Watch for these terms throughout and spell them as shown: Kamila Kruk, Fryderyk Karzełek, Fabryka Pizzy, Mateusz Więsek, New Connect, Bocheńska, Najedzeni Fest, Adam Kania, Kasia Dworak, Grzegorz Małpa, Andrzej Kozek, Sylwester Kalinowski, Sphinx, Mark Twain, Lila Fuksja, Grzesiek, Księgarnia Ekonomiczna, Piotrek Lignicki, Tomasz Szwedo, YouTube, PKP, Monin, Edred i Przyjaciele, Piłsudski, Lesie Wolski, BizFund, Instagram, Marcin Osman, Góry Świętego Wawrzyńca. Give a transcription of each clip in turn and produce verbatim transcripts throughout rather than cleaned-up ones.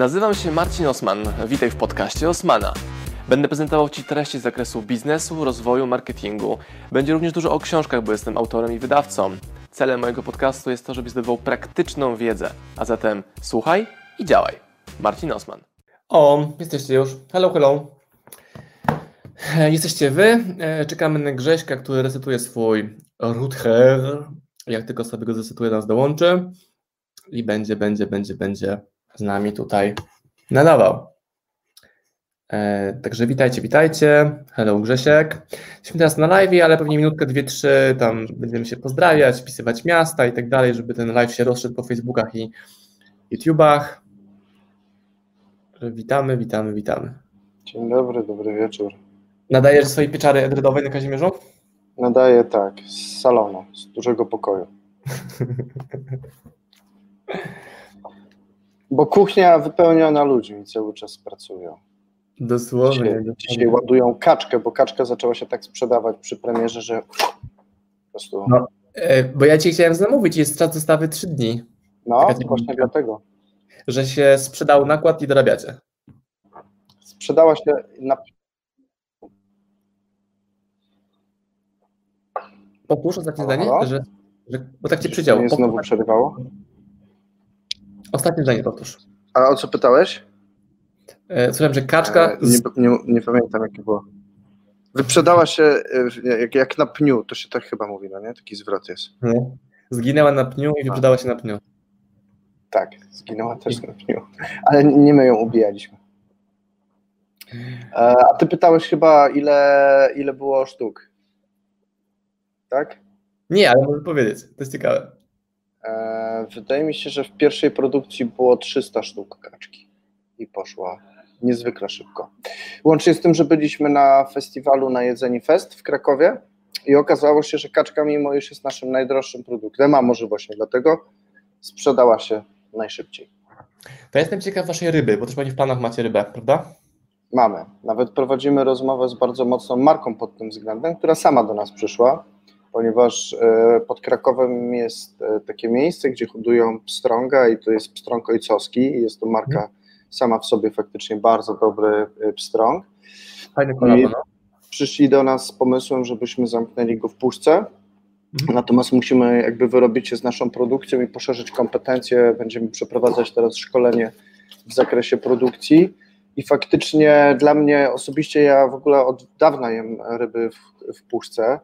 Nazywam się Marcin Osman, witaj w podcaście Osmana. Będę prezentował Ci treści z zakresu biznesu, rozwoju, marketingu. Będzie również dużo o książkach, bo jestem autorem i wydawcą. Celem mojego podcastu jest to, żebyś zdobywał praktyczną wiedzę. A zatem słuchaj i działaj. Marcin Osman. O, jesteście już. Hello, hello. Jesteście Wy. Czekamy na Grześka, który recytuje swój Ruther. Jak tylko sobie go zrecytuje, nas dołączy. I będzie, będzie, będzie, będzie z nami tutaj nadawał. E, także witajcie, witajcie. Hello Grzesiek. Jesteśmy teraz na live, ale pewnie minutkę, dwie, trzy, tam będziemy się pozdrawiać, wpisywać miasta i tak dalej, żeby ten live się rozszedł po Facebookach i YouTubach. Witamy, witamy, witamy. Dzień dobry, dobry wieczór. Nadajesz swojej pieczary edredowej na Kazimierzu? Nadaję, tak, z salonu, z dużego pokoju. Bo kuchnia wypełniona ludźmi cały czas pracują. Dosłownie. Dzisiaj, dzisiaj ładują kaczkę, bo kaczka zaczęła się tak sprzedawać przy premierze, że po prostu... No, bo ja Cię chciałem zamówić, jest czas dostawy trzy dni. No, właśnie dziennika. Dlatego. Że się sprzedał nakład i dorabiacie. Sprzedała się... Na... Popuszcz ostatnie zdanie? Że, że, bo tak Cię przydział. Mnie znowu przerywało? Ostatnie zdanie, otóż. A o co pytałeś? Słyszałem, że kaczka... Z... Nie, nie, nie pamiętam, jakie było. Wyprzedała się jak, jak na pniu, to się tak chyba mówi, no nie? Taki zwrot jest. Nie. Zginęła na pniu i wyprzedała się na pniu. Tak, zginęła też na pniu, ale nie my ją ubijaliśmy. A ty pytałeś chyba, ile, ile było sztuk, tak? Nie, ale możesz powiedzieć, to jest ciekawe. Wydaje mi się, że w pierwszej produkcji było trzysta sztuk kaczki i poszła niezwykle szybko. Łącznie z tym, że byliśmy na festiwalu Najedzeni Fest w Krakowie i okazało się, że kaczka mimo już jest naszym najdroższym produktem, a może właśnie dlatego sprzedała się najszybciej. To ja jestem ciekaw waszej ryby, bo też pewnie w planach macie rybę, prawda? Mamy. Nawet prowadzimy rozmowę z bardzo mocną marką pod tym względem, która sama do nas przyszła, ponieważ pod Krakowem jest takie miejsce, gdzie hodują pstrąga i to jest pstrąg ojcowski i jest to marka sama w sobie faktycznie bardzo dobry pstrąg. Fajny kolor. Przyszli do nas z pomysłem, żebyśmy zamknęli go w puszce, mhm. natomiast musimy jakby wyrobić się z naszą produkcją i poszerzyć kompetencje, będziemy przeprowadzać teraz szkolenie w zakresie produkcji. I faktycznie dla mnie osobiście, ja w ogóle od dawna jem ryby w, w puszce,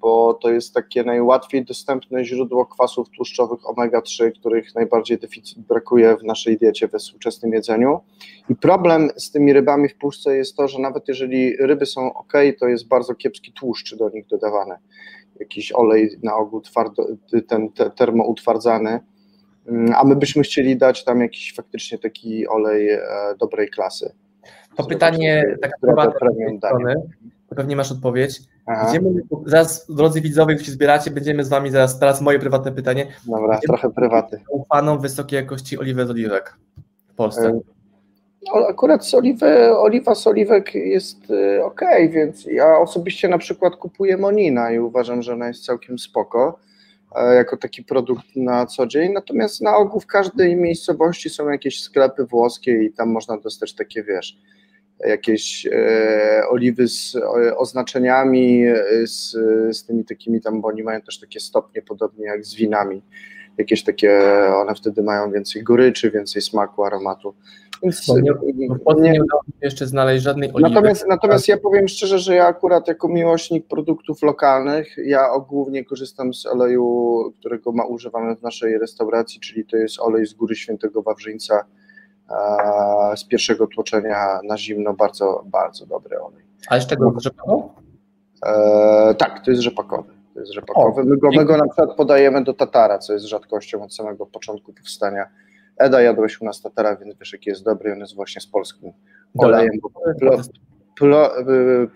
bo to jest takie najłatwiej dostępne źródło kwasów tłuszczowych omega trzy, których najbardziej deficyt brakuje w naszej diecie, we współczesnym jedzeniu. I problem z tymi rybami w puszce jest to, że nawet jeżeli ryby są ok, to jest bardzo kiepski tłuszcz do nich dodawany. Jakiś olej na ogół twardo, ten te, termoutwardzany, a my byśmy chcieli dać tam jakiś faktycznie taki olej e, dobrej klasy. To pytanie tak premium danie. To pewnie masz odpowiedź. Będziemy, zaraz, drodzy widzowie, jak się zbieracie, będziemy z wami zaraz, teraz moje prywatne pytanie. Dobra, będziemy trochę prywatny. Ufaną wysokiej jakości oliwę z oliwek w Polsce. Y- no, akurat z oliwy, oliwa z oliwek jest y- okej, okay, więc ja osobiście na przykład kupuję Monina i uważam, że ona jest całkiem spoko, y- jako taki produkt na co dzień, natomiast na ogół w każdej miejscowości są jakieś sklepy włoskie i tam można dostać takie, wiesz... jakieś e, oliwy z o, oznaczeniami, z, z tymi takimi tam, bo oni mają też takie stopnie, podobnie jak z winami, jakieś takie, one wtedy mają więcej goryczy, więcej smaku, aromatu. Więc, bo nie, bo nie, nie udało mi się jeszcze znaleźć żadnej oliwy. Natomiast, natomiast ja powiem szczerze, że ja akurat jako miłośnik produktów lokalnych, ja głównie korzystam z oleju, którego ma, używamy w naszej restauracji, czyli to jest olej z Góry Świętego Wawrzyńca, z pierwszego tłoczenia na zimno, bardzo, bardzo dobry olej. A jeszcze go rzepakowy? E, tak, to jest rzepakowy. To jest rzepakowy. O, my, go, my go na przykład podajemy do tatara, co jest rzadkością od samego początku powstania. Eda, jadłeś u nas tatara, więc wiesz, jaki jest dobry, on jest właśnie z polskim olejem. Pro, pro,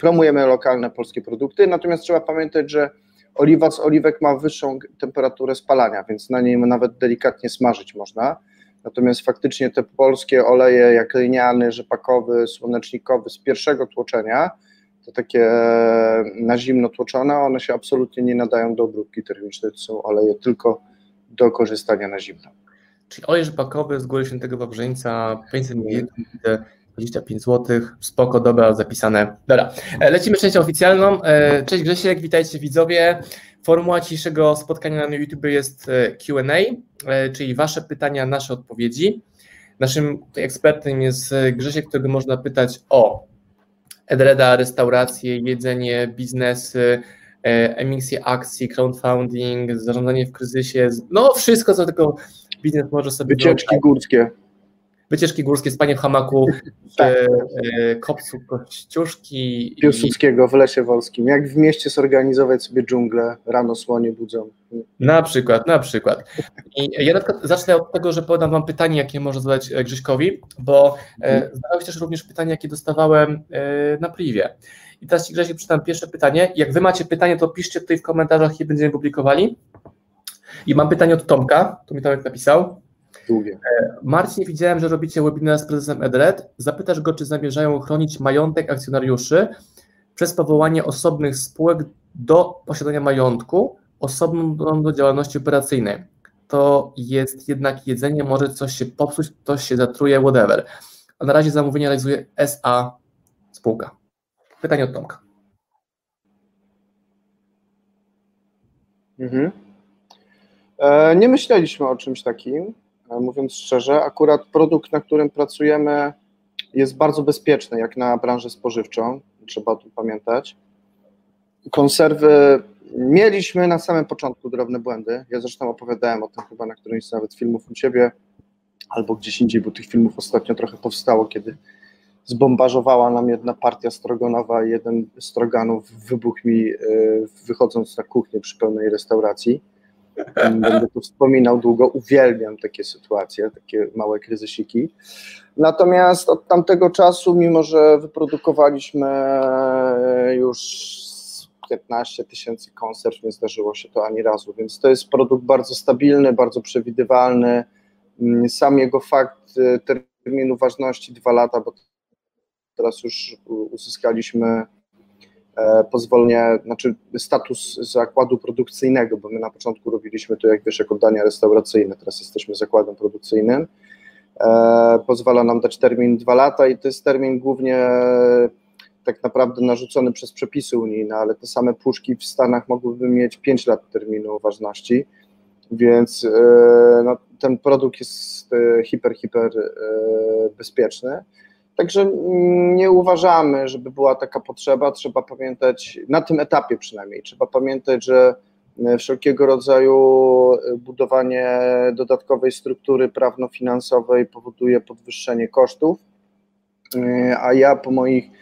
promujemy lokalne polskie produkty, natomiast trzeba pamiętać, że oliwa z oliwek ma wyższą temperaturę spalania, więc na niej nawet delikatnie smażyć można. Natomiast faktycznie te polskie oleje, jak lniany, rzepakowy, słonecznikowy z pierwszego tłoczenia, to takie na zimno tłoczone, one się absolutnie nie nadają do obróbki termicznej, to są oleje tylko do korzystania na zimno. Czyli olej rzepakowy z Góry Świętego Wawrzyńca, pięćset mililitrów, dwadzieścia pięć złotych, spoko, dobra, zapisane. Dobra, lecimy częścią oficjalną. Cześć Grzesiek, witajcie widzowie. Formuła dzisiejszego spotkania na YouTube jest Q and A, czyli wasze pytania, nasze odpowiedzi. Naszym ekspertem jest Grzesiek, którego można pytać o Edreda, restauracje, jedzenie, biznesy, emisję akcji, crowdfunding, zarządzanie w kryzysie, no wszystko, co tylko biznes może sobie... Wycieczki górskie. Wycieczki górskie, spanie w hamaku, tak. e, kopcu Kościuszki. Piłsudskiego w Lesie Wolskim. Jak w mieście zorganizować sobie dżunglę, rano słonie budzą. Na przykład, na przykład. I ja na przykład zacznę od tego, że podam wam pytanie, jakie może zadać Grześkowi, bo mhm. zadałeś też również pytanie, jakie dostawałem na privie. I teraz ci, Grzesiek, przeczytam pierwsze pytanie. Jak wy macie pytanie, to piszcie tutaj w komentarzach i będziemy publikowali. I mam pytanie od Tomka, to mi Tomek napisał. Długie. Marcin, widziałem, że robicie webinar z prezesem Edred. Zapytasz go, czy zamierzają chronić majątek akcjonariuszy przez powołanie osobnych spółek do posiadania majątku, osobną do działalności operacyjnej. To jest jednak jedzenie, może coś się popsuć, coś się zatruje, whatever. A na razie zamówienie realizuje S A spółka. Pytanie od Tomka. Mhm. E, nie myśleliśmy o czymś takim. Mówiąc szczerze, akurat produkt, na którym pracujemy, jest bardzo bezpieczny, jak na branżę spożywczą, trzeba o tym pamiętać. Konserwy, mieliśmy na samym początku drobne błędy, ja zresztą opowiadałem o tym chyba na którymś z nawet filmów u Ciebie, albo gdzieś indziej, bo tych filmów ostatnio trochę powstało, kiedy zbombażowała nam jedna partia strogonowa, jeden stroganów wybuchł mi, wychodząc na kuchnię przy pełnej restauracji. Będę tu wspominał długo, uwielbiam takie sytuacje, takie małe kryzysiki. Natomiast od tamtego czasu, mimo że wyprodukowaliśmy już piętnaście tysięcy konserw, nie zdarzyło się to ani razu, więc to jest produkt bardzo stabilny, bardzo przewidywalny. Sam jego fakt terminu ważności dwa lata, bo teraz już uzyskaliśmy pozwolenie, znaczy status zakładu produkcyjnego, bo my na początku robiliśmy to, jak wiesz, jako dania restauracyjne, teraz jesteśmy zakładem produkcyjnym, e, pozwala nam dać termin dwa lata i to jest termin głównie tak naprawdę narzucony przez przepisy unijne, ale te same puszki w Stanach mogłyby mieć pięć lat terminu ważności, więc e, no, ten produkt jest e, hiper, hiper e, bezpieczny. Także nie uważamy, żeby była taka potrzeba, trzeba pamiętać, na tym etapie przynajmniej, trzeba pamiętać, że wszelkiego rodzaju budowanie dodatkowej struktury prawno-finansowej powoduje podwyższenie kosztów, a ja po moich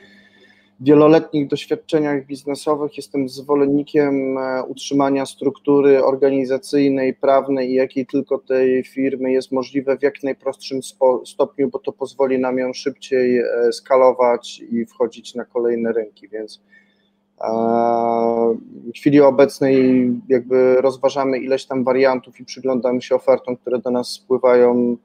wieloletnich doświadczeniach biznesowych jestem zwolennikiem utrzymania struktury organizacyjnej, prawnej i jakiej tylko tej firmy jest możliwe w jak najprostszym stopniu, bo to pozwoli nam ją szybciej skalować i wchodzić na kolejne rynki, więc w chwili obecnej jakby rozważamy ileś tam wariantów i przyglądamy się ofertom, które do nas spływają,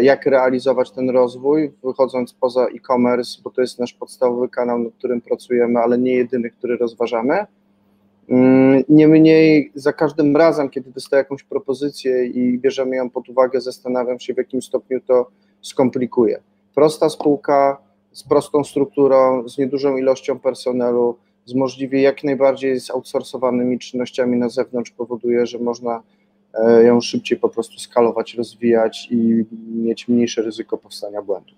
jak realizować ten rozwój, wychodząc poza e-commerce, bo to jest nasz podstawowy kanał, na którym pracujemy, ale nie jedyny, który rozważamy. Niemniej za każdym razem, kiedy dostaję jakąś propozycję i bierzemy ją pod uwagę, zastanawiam się, w jakim stopniu to skomplikuje. Prosta spółka z prostą strukturą, z niedużą ilością personelu, z możliwie jak najbardziej zoutsourcowanymi czynnościami na zewnątrz powoduje, że można ją szybciej po prostu skalować, rozwijać i mieć mniejsze ryzyko powstania błędów.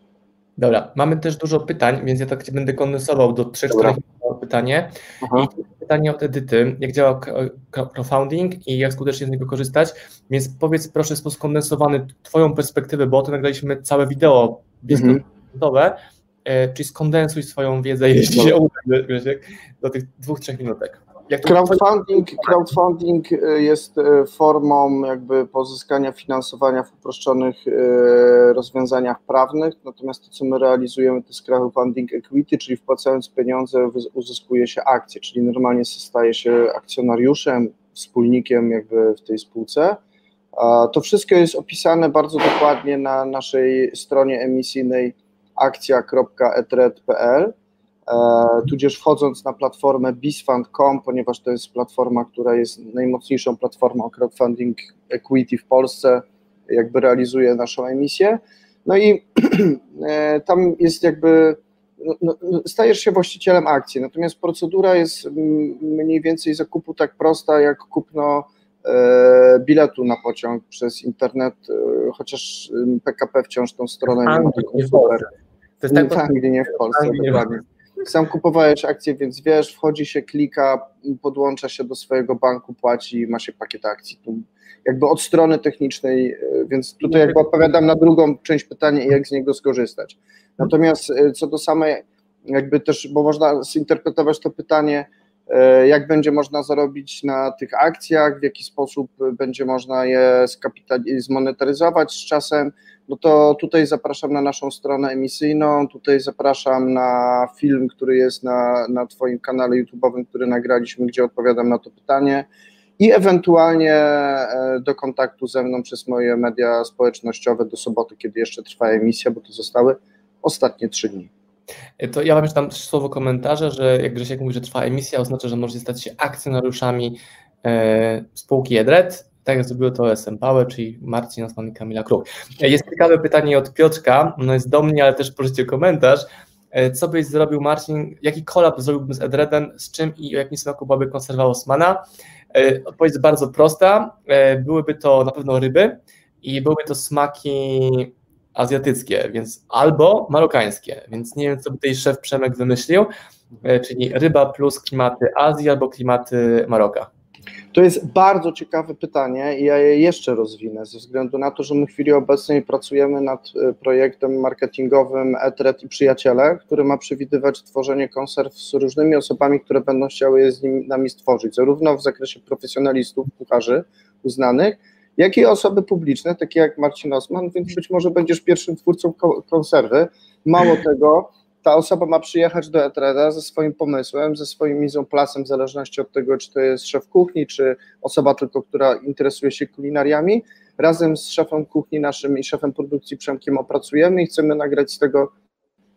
Dobra, mamy też dużo pytań, więc ja tak cię będę kondensował do trzech czterech pytanie. Aha. Pytanie od Edyty, jak działa crowdfunding i jak skutecznie z niego korzystać, więc powiedz proszę w sposób skondensowany twoją perspektywę, bo o tym nagraliśmy całe wideo biznesowe, mhm. czyli skondensuj swoją wiedzę, jeśli się uda, do tych dwóch, trzech minutek. Crowdfunding, crowdfunding jest formą jakby pozyskania finansowania w uproszczonych rozwiązaniach prawnych, natomiast to, co my realizujemy, to jest crowdfunding equity, czyli wpłacając pieniądze uzyskuje się akcje, czyli normalnie staje się akcjonariuszem, wspólnikiem jakby w tej spółce. To wszystko jest opisane bardzo dokładnie na naszej stronie emisyjnej akcja kropka etred kropka pe el. Tudzież wchodząc na platformę bizfund kropka com, ponieważ to jest platforma, która jest najmocniejszą platformą crowdfunding equity w Polsce, jakby realizuje naszą emisję. No i tam jest jakby, no, stajesz się właścicielem akcji, natomiast procedura jest mniej więcej zakupu tak prosta jak kupno biletu na pociąg przez internet, chociaż P K P wciąż tą stronę nie ma taką super. To jest tak, tak, nie, nie w Polsce, nie dokładnie. Sam kupowałeś akcję, więc wiesz, wchodzi się, klika, podłącza się do swojego banku, płaci i ma się pakiet akcji. Tu jakby od strony technicznej, więc tutaj jakby odpowiadam na drugą część pytania, jak z niego skorzystać. Natomiast co do samej, jakby też, bo można zinterpretować to pytanie, jak będzie można zarobić na tych akcjach, w jaki sposób będzie można je zmonetaryzować z czasem, no to tutaj zapraszam na naszą stronę emisyjną, tutaj zapraszam na film, który jest na, na Twoim kanale YouTube'owym, który nagraliśmy, gdzie odpowiadam na to pytanie i ewentualnie do kontaktu ze mną przez moje media społecznościowe do soboty, kiedy jeszcze trwa emisja, bo to zostały ostatnie trzy dni. To ja wam jeszcze dam słowo komentarza, że jak Grzesiek mówi, że trwa emisja, oznacza, że możecie stać się akcjonariuszami e, spółki Edred, tak jak zrobiło to S M Power, czyli Marcin Osman i Kamila Kruk. Jest ciekawe pytanie od Piotrka, no jest do mnie, ale też proszę o komentarz. E, co byś zrobił, Marcin, jaki kolab zrobiłbym z Edredem, z czym i o jakim smaku byłaby konserwa Osmana? E, odpowiedź jest bardzo prosta, e, byłyby to na pewno ryby i byłyby to smaki azjatyckie, więc albo marokańskie, więc nie wiem, co by tutaj szef Przemek wymyślił, czyli ryba plus klimaty Azji albo klimaty Maroka. To jest bardzo ciekawe pytanie i ja je jeszcze rozwinę ze względu na to, że my w chwili obecnej pracujemy nad projektem marketingowym Edred i Przyjaciele, który ma przewidywać tworzenie konserw z różnymi osobami, które będą chciały je z nami stworzyć, zarówno w zakresie profesjonalistów, kucharzy uznanych, jak i osoby publiczne, takie jak Marcin Osman, więc być może będziesz pierwszym twórcą konserwy. Mało tego, ta osoba ma przyjechać do Edreda ze swoim pomysłem, ze swoim izoplasem, w zależności od tego, czy to jest szef kuchni, czy osoba tylko, która interesuje się kulinariami. Razem z szefem kuchni naszym i szefem produkcji Przemkiem opracujemy i chcemy nagrać z tego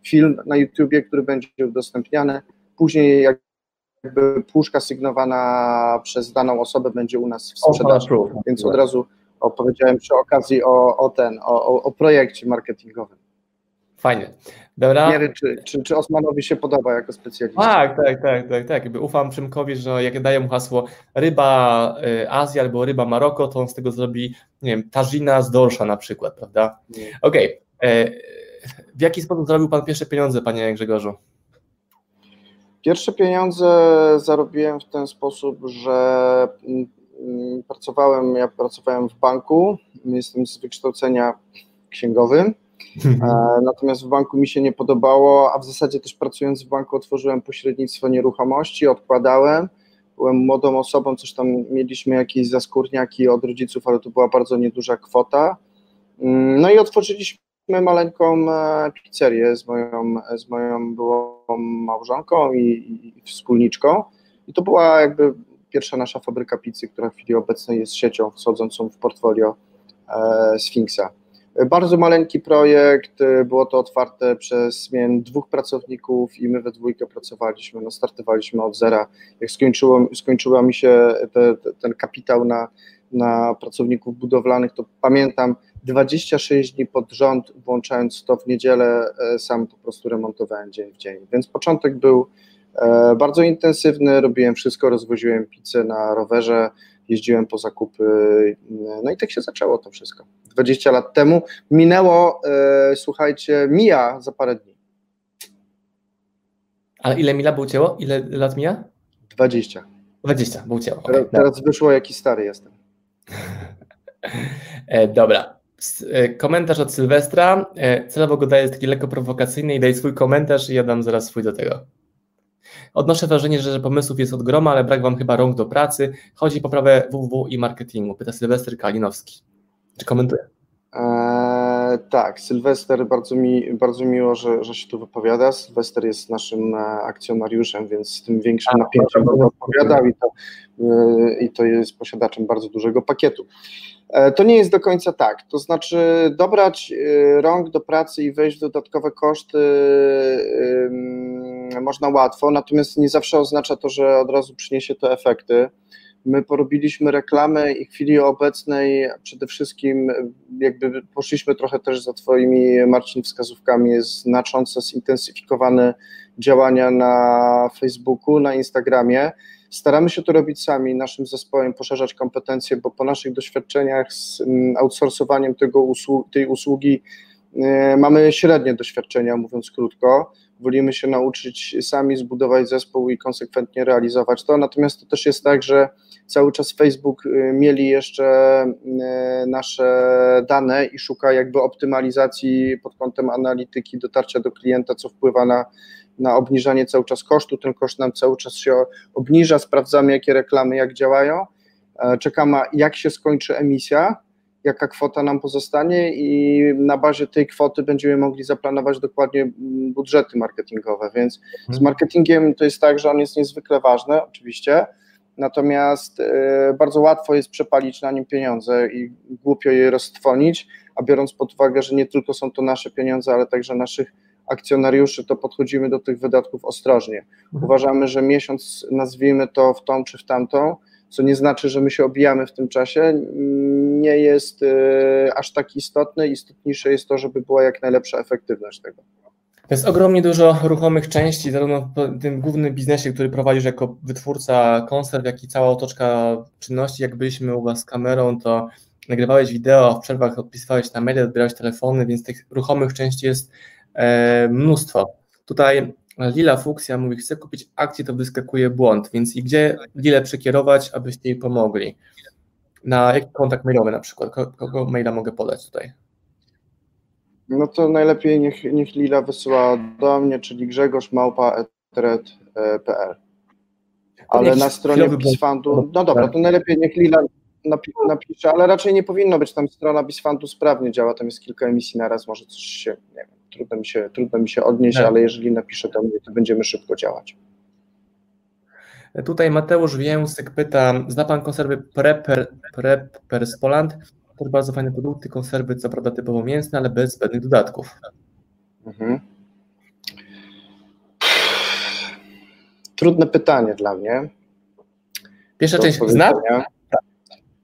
film na YouTubie, który będzie udostępniany. Później jak jakby puszka sygnowana przez daną osobę będzie u nas w sprzedaży, więc od razu opowiedziałem przy okazji o, o, ten, o, o projekcie marketingowym. Fajnie. Dobra. Nie wiem, czy, czy, czy Osmanowi się podoba jako specjalista. Tak, tak, tak, tak, tak. Jakby ufam Przemkowi, że jak daję mu hasło ryba Azja albo ryba Maroko, to on z tego zrobi, nie wiem, tażina z dorsza na przykład, prawda? Okej. Okay. W jaki sposób zrobił pan pierwsze pieniądze, panie Grzegorzu? Pierwsze pieniądze zarobiłem w ten sposób, że pracowałem, ja pracowałem w banku, jestem z wykształcenia księgowym, natomiast w banku mi się nie podobało, a w zasadzie też pracując w banku otworzyłem pośrednictwo nieruchomości, odkładałem, byłem młodą osobą, coś tam mieliśmy jakieś zaskórniaki od rodziców, ale to była bardzo nieduża kwota, no i otworzyliśmy maleńką pizzerię z moją, z moją byłą małżonką i, i wspólniczką i to była jakby pierwsza nasza fabryka pizzy, która w chwili obecnej jest siecią wchodzącą w portfolio e, Sphinxa. Bardzo maleńki projekt, było to otwarte przez miałem dwóch pracowników i my we dwójkę pracowaliśmy, no startowaliśmy od zera. Jak skończyło, skończyła mi się te, te, ten kapitał na, na pracowników budowlanych, to pamiętam dwadzieścia sześć dni pod rząd, włączając to w niedzielę, sam po prostu remontowałem dzień w dzień, więc początek był bardzo intensywny, robiłem wszystko, rozwoziłem pizzę na rowerze, jeździłem po zakupy, no i tak się zaczęło to wszystko. dwadzieścia lat temu minęło, słuchajcie, mija za parę dni. Ale ile mila było ciało? Ile lat mija? dwadzieścia. dwadzieścia było ciało. Okay. Teraz wyszło, jaki stary jestem. Dobra, komentarz od Sylwestra, celowo go daję taki lekko prowokacyjny i daj swój komentarz i ja dam zaraz swój do tego. Odnoszę wrażenie, że pomysłów jest od groma, ale brak wam chyba rąk do pracy. Chodzi o poprawę W W i marketingu, pyta Sylwester Kalinowski. Czy komentuje? Eee, tak, Sylwester, bardzo mi bardzo miło, że, że się tu wypowiada. Sylwester jest naszym akcjonariuszem, więc z tym większym A, napięciem będę odpowiadał i to, yy, i to jest posiadaczem bardzo dużego pakietu. To nie jest do końca tak, to znaczy dobrać rąk do pracy i wejść w dodatkowe koszty można łatwo, natomiast nie zawsze oznacza to, że od razu przyniesie to efekty. My porobiliśmy reklamę i w chwili obecnej przede wszystkim jakby poszliśmy trochę też za twoimi, Marcin, wskazówkami, jest znacząco zintensyfikowane działania na Facebooku, na Instagramie. Staramy się to robić sami, naszym zespołem, poszerzać kompetencje, bo po naszych doświadczeniach z outsourcowaniem tego usłu- tej usługi yy, mamy średnie doświadczenia, mówiąc krótko. Wolimy się nauczyć sami, zbudować zespół i konsekwentnie realizować to. Natomiast to też jest tak, że cały czas Facebook mieli jeszcze nasze dane i szuka jakby optymalizacji pod kątem analityki, dotarcia do klienta, co wpływa na, na obniżanie cały czas kosztu. Ten koszt nam cały czas się obniża, sprawdzamy, jakie reklamy, jak działają. Czekamy, jak się skończy emisja, jaka kwota nam pozostanie i na bazie tej kwoty będziemy mogli zaplanować dokładnie budżety marketingowe, więc z marketingiem to jest tak, że on jest niezwykle ważny oczywiście, natomiast bardzo łatwo jest przepalić na nim pieniądze i głupio je roztrwonić, a biorąc pod uwagę, że nie tylko są to nasze pieniądze, ale także naszych akcjonariuszy, to podchodzimy do tych wydatków ostrożnie. Uważamy, że miesiąc, nazwijmy to w tą czy w tamtą, co nie znaczy, że my się obijamy w tym czasie, nie jest y, aż tak istotne. Istotniejsze jest to, żeby była jak najlepsza efektywność tego. To jest ogromnie dużo ruchomych części, zarówno w tym głównym biznesie, który prowadzisz jako wytwórca konserw, jak i cała otoczka czynności. Jak byliśmy u Was z kamerą, to nagrywałeś wideo, w przerwach odpisywałeś na media, odbierałeś telefony, więc tych ruchomych części jest e, mnóstwo. Tutaj Lila Fuksja mówi, chcę kupić akcję, to wyskakuje błąd, więc i gdzie Lilę przekierować, abyście jej pomogli? Na jaki kontakt mailowy na przykład? Kogo maila mogę podać tutaj? No to najlepiej niech, niech Lila wysyła do mnie, czyli Grzegorz Małpa edred kropka pe el. Ale na stronie BizFundu, no dobra, to najlepiej niech Lila napisze, ale raczej nie powinno być tam, strona BizFundu sprawnie działa, tam jest kilka emisji na raz, może coś się, nie wiem. Trudno mi się, trudno mi się odnieść, tak. Ale jeżeli napiszę do mnie, to będziemy szybko działać. Tutaj Mateusz Więsek pyta, zna Pan konserwy Prepper, Prepper z Poland? To bardzo fajne produkty, konserwy co prawda typowo mięsne, ale bez zbędnych dodatków. Mhm. Trudne pytanie dla mnie. Pierwsza część zna?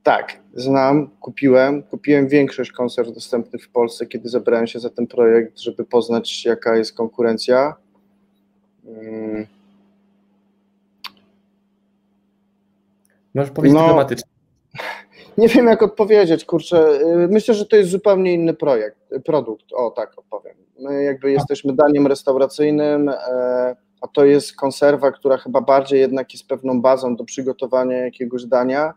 Tak, znam, kupiłem, kupiłem większość konserw dostępnych w Polsce, kiedy zabrałem się za ten projekt, żeby poznać, jaka jest konkurencja. Hmm. Możesz powiedzieć no, dramatycznie. Nie wiem, jak odpowiedzieć, kurczę. Myślę, że to jest zupełnie inny projekt, produkt, o tak odpowiem. My jakby jesteśmy daniem restauracyjnym, a to jest konserwa, która chyba bardziej jednak jest pewną bazą do przygotowania jakiegoś dania.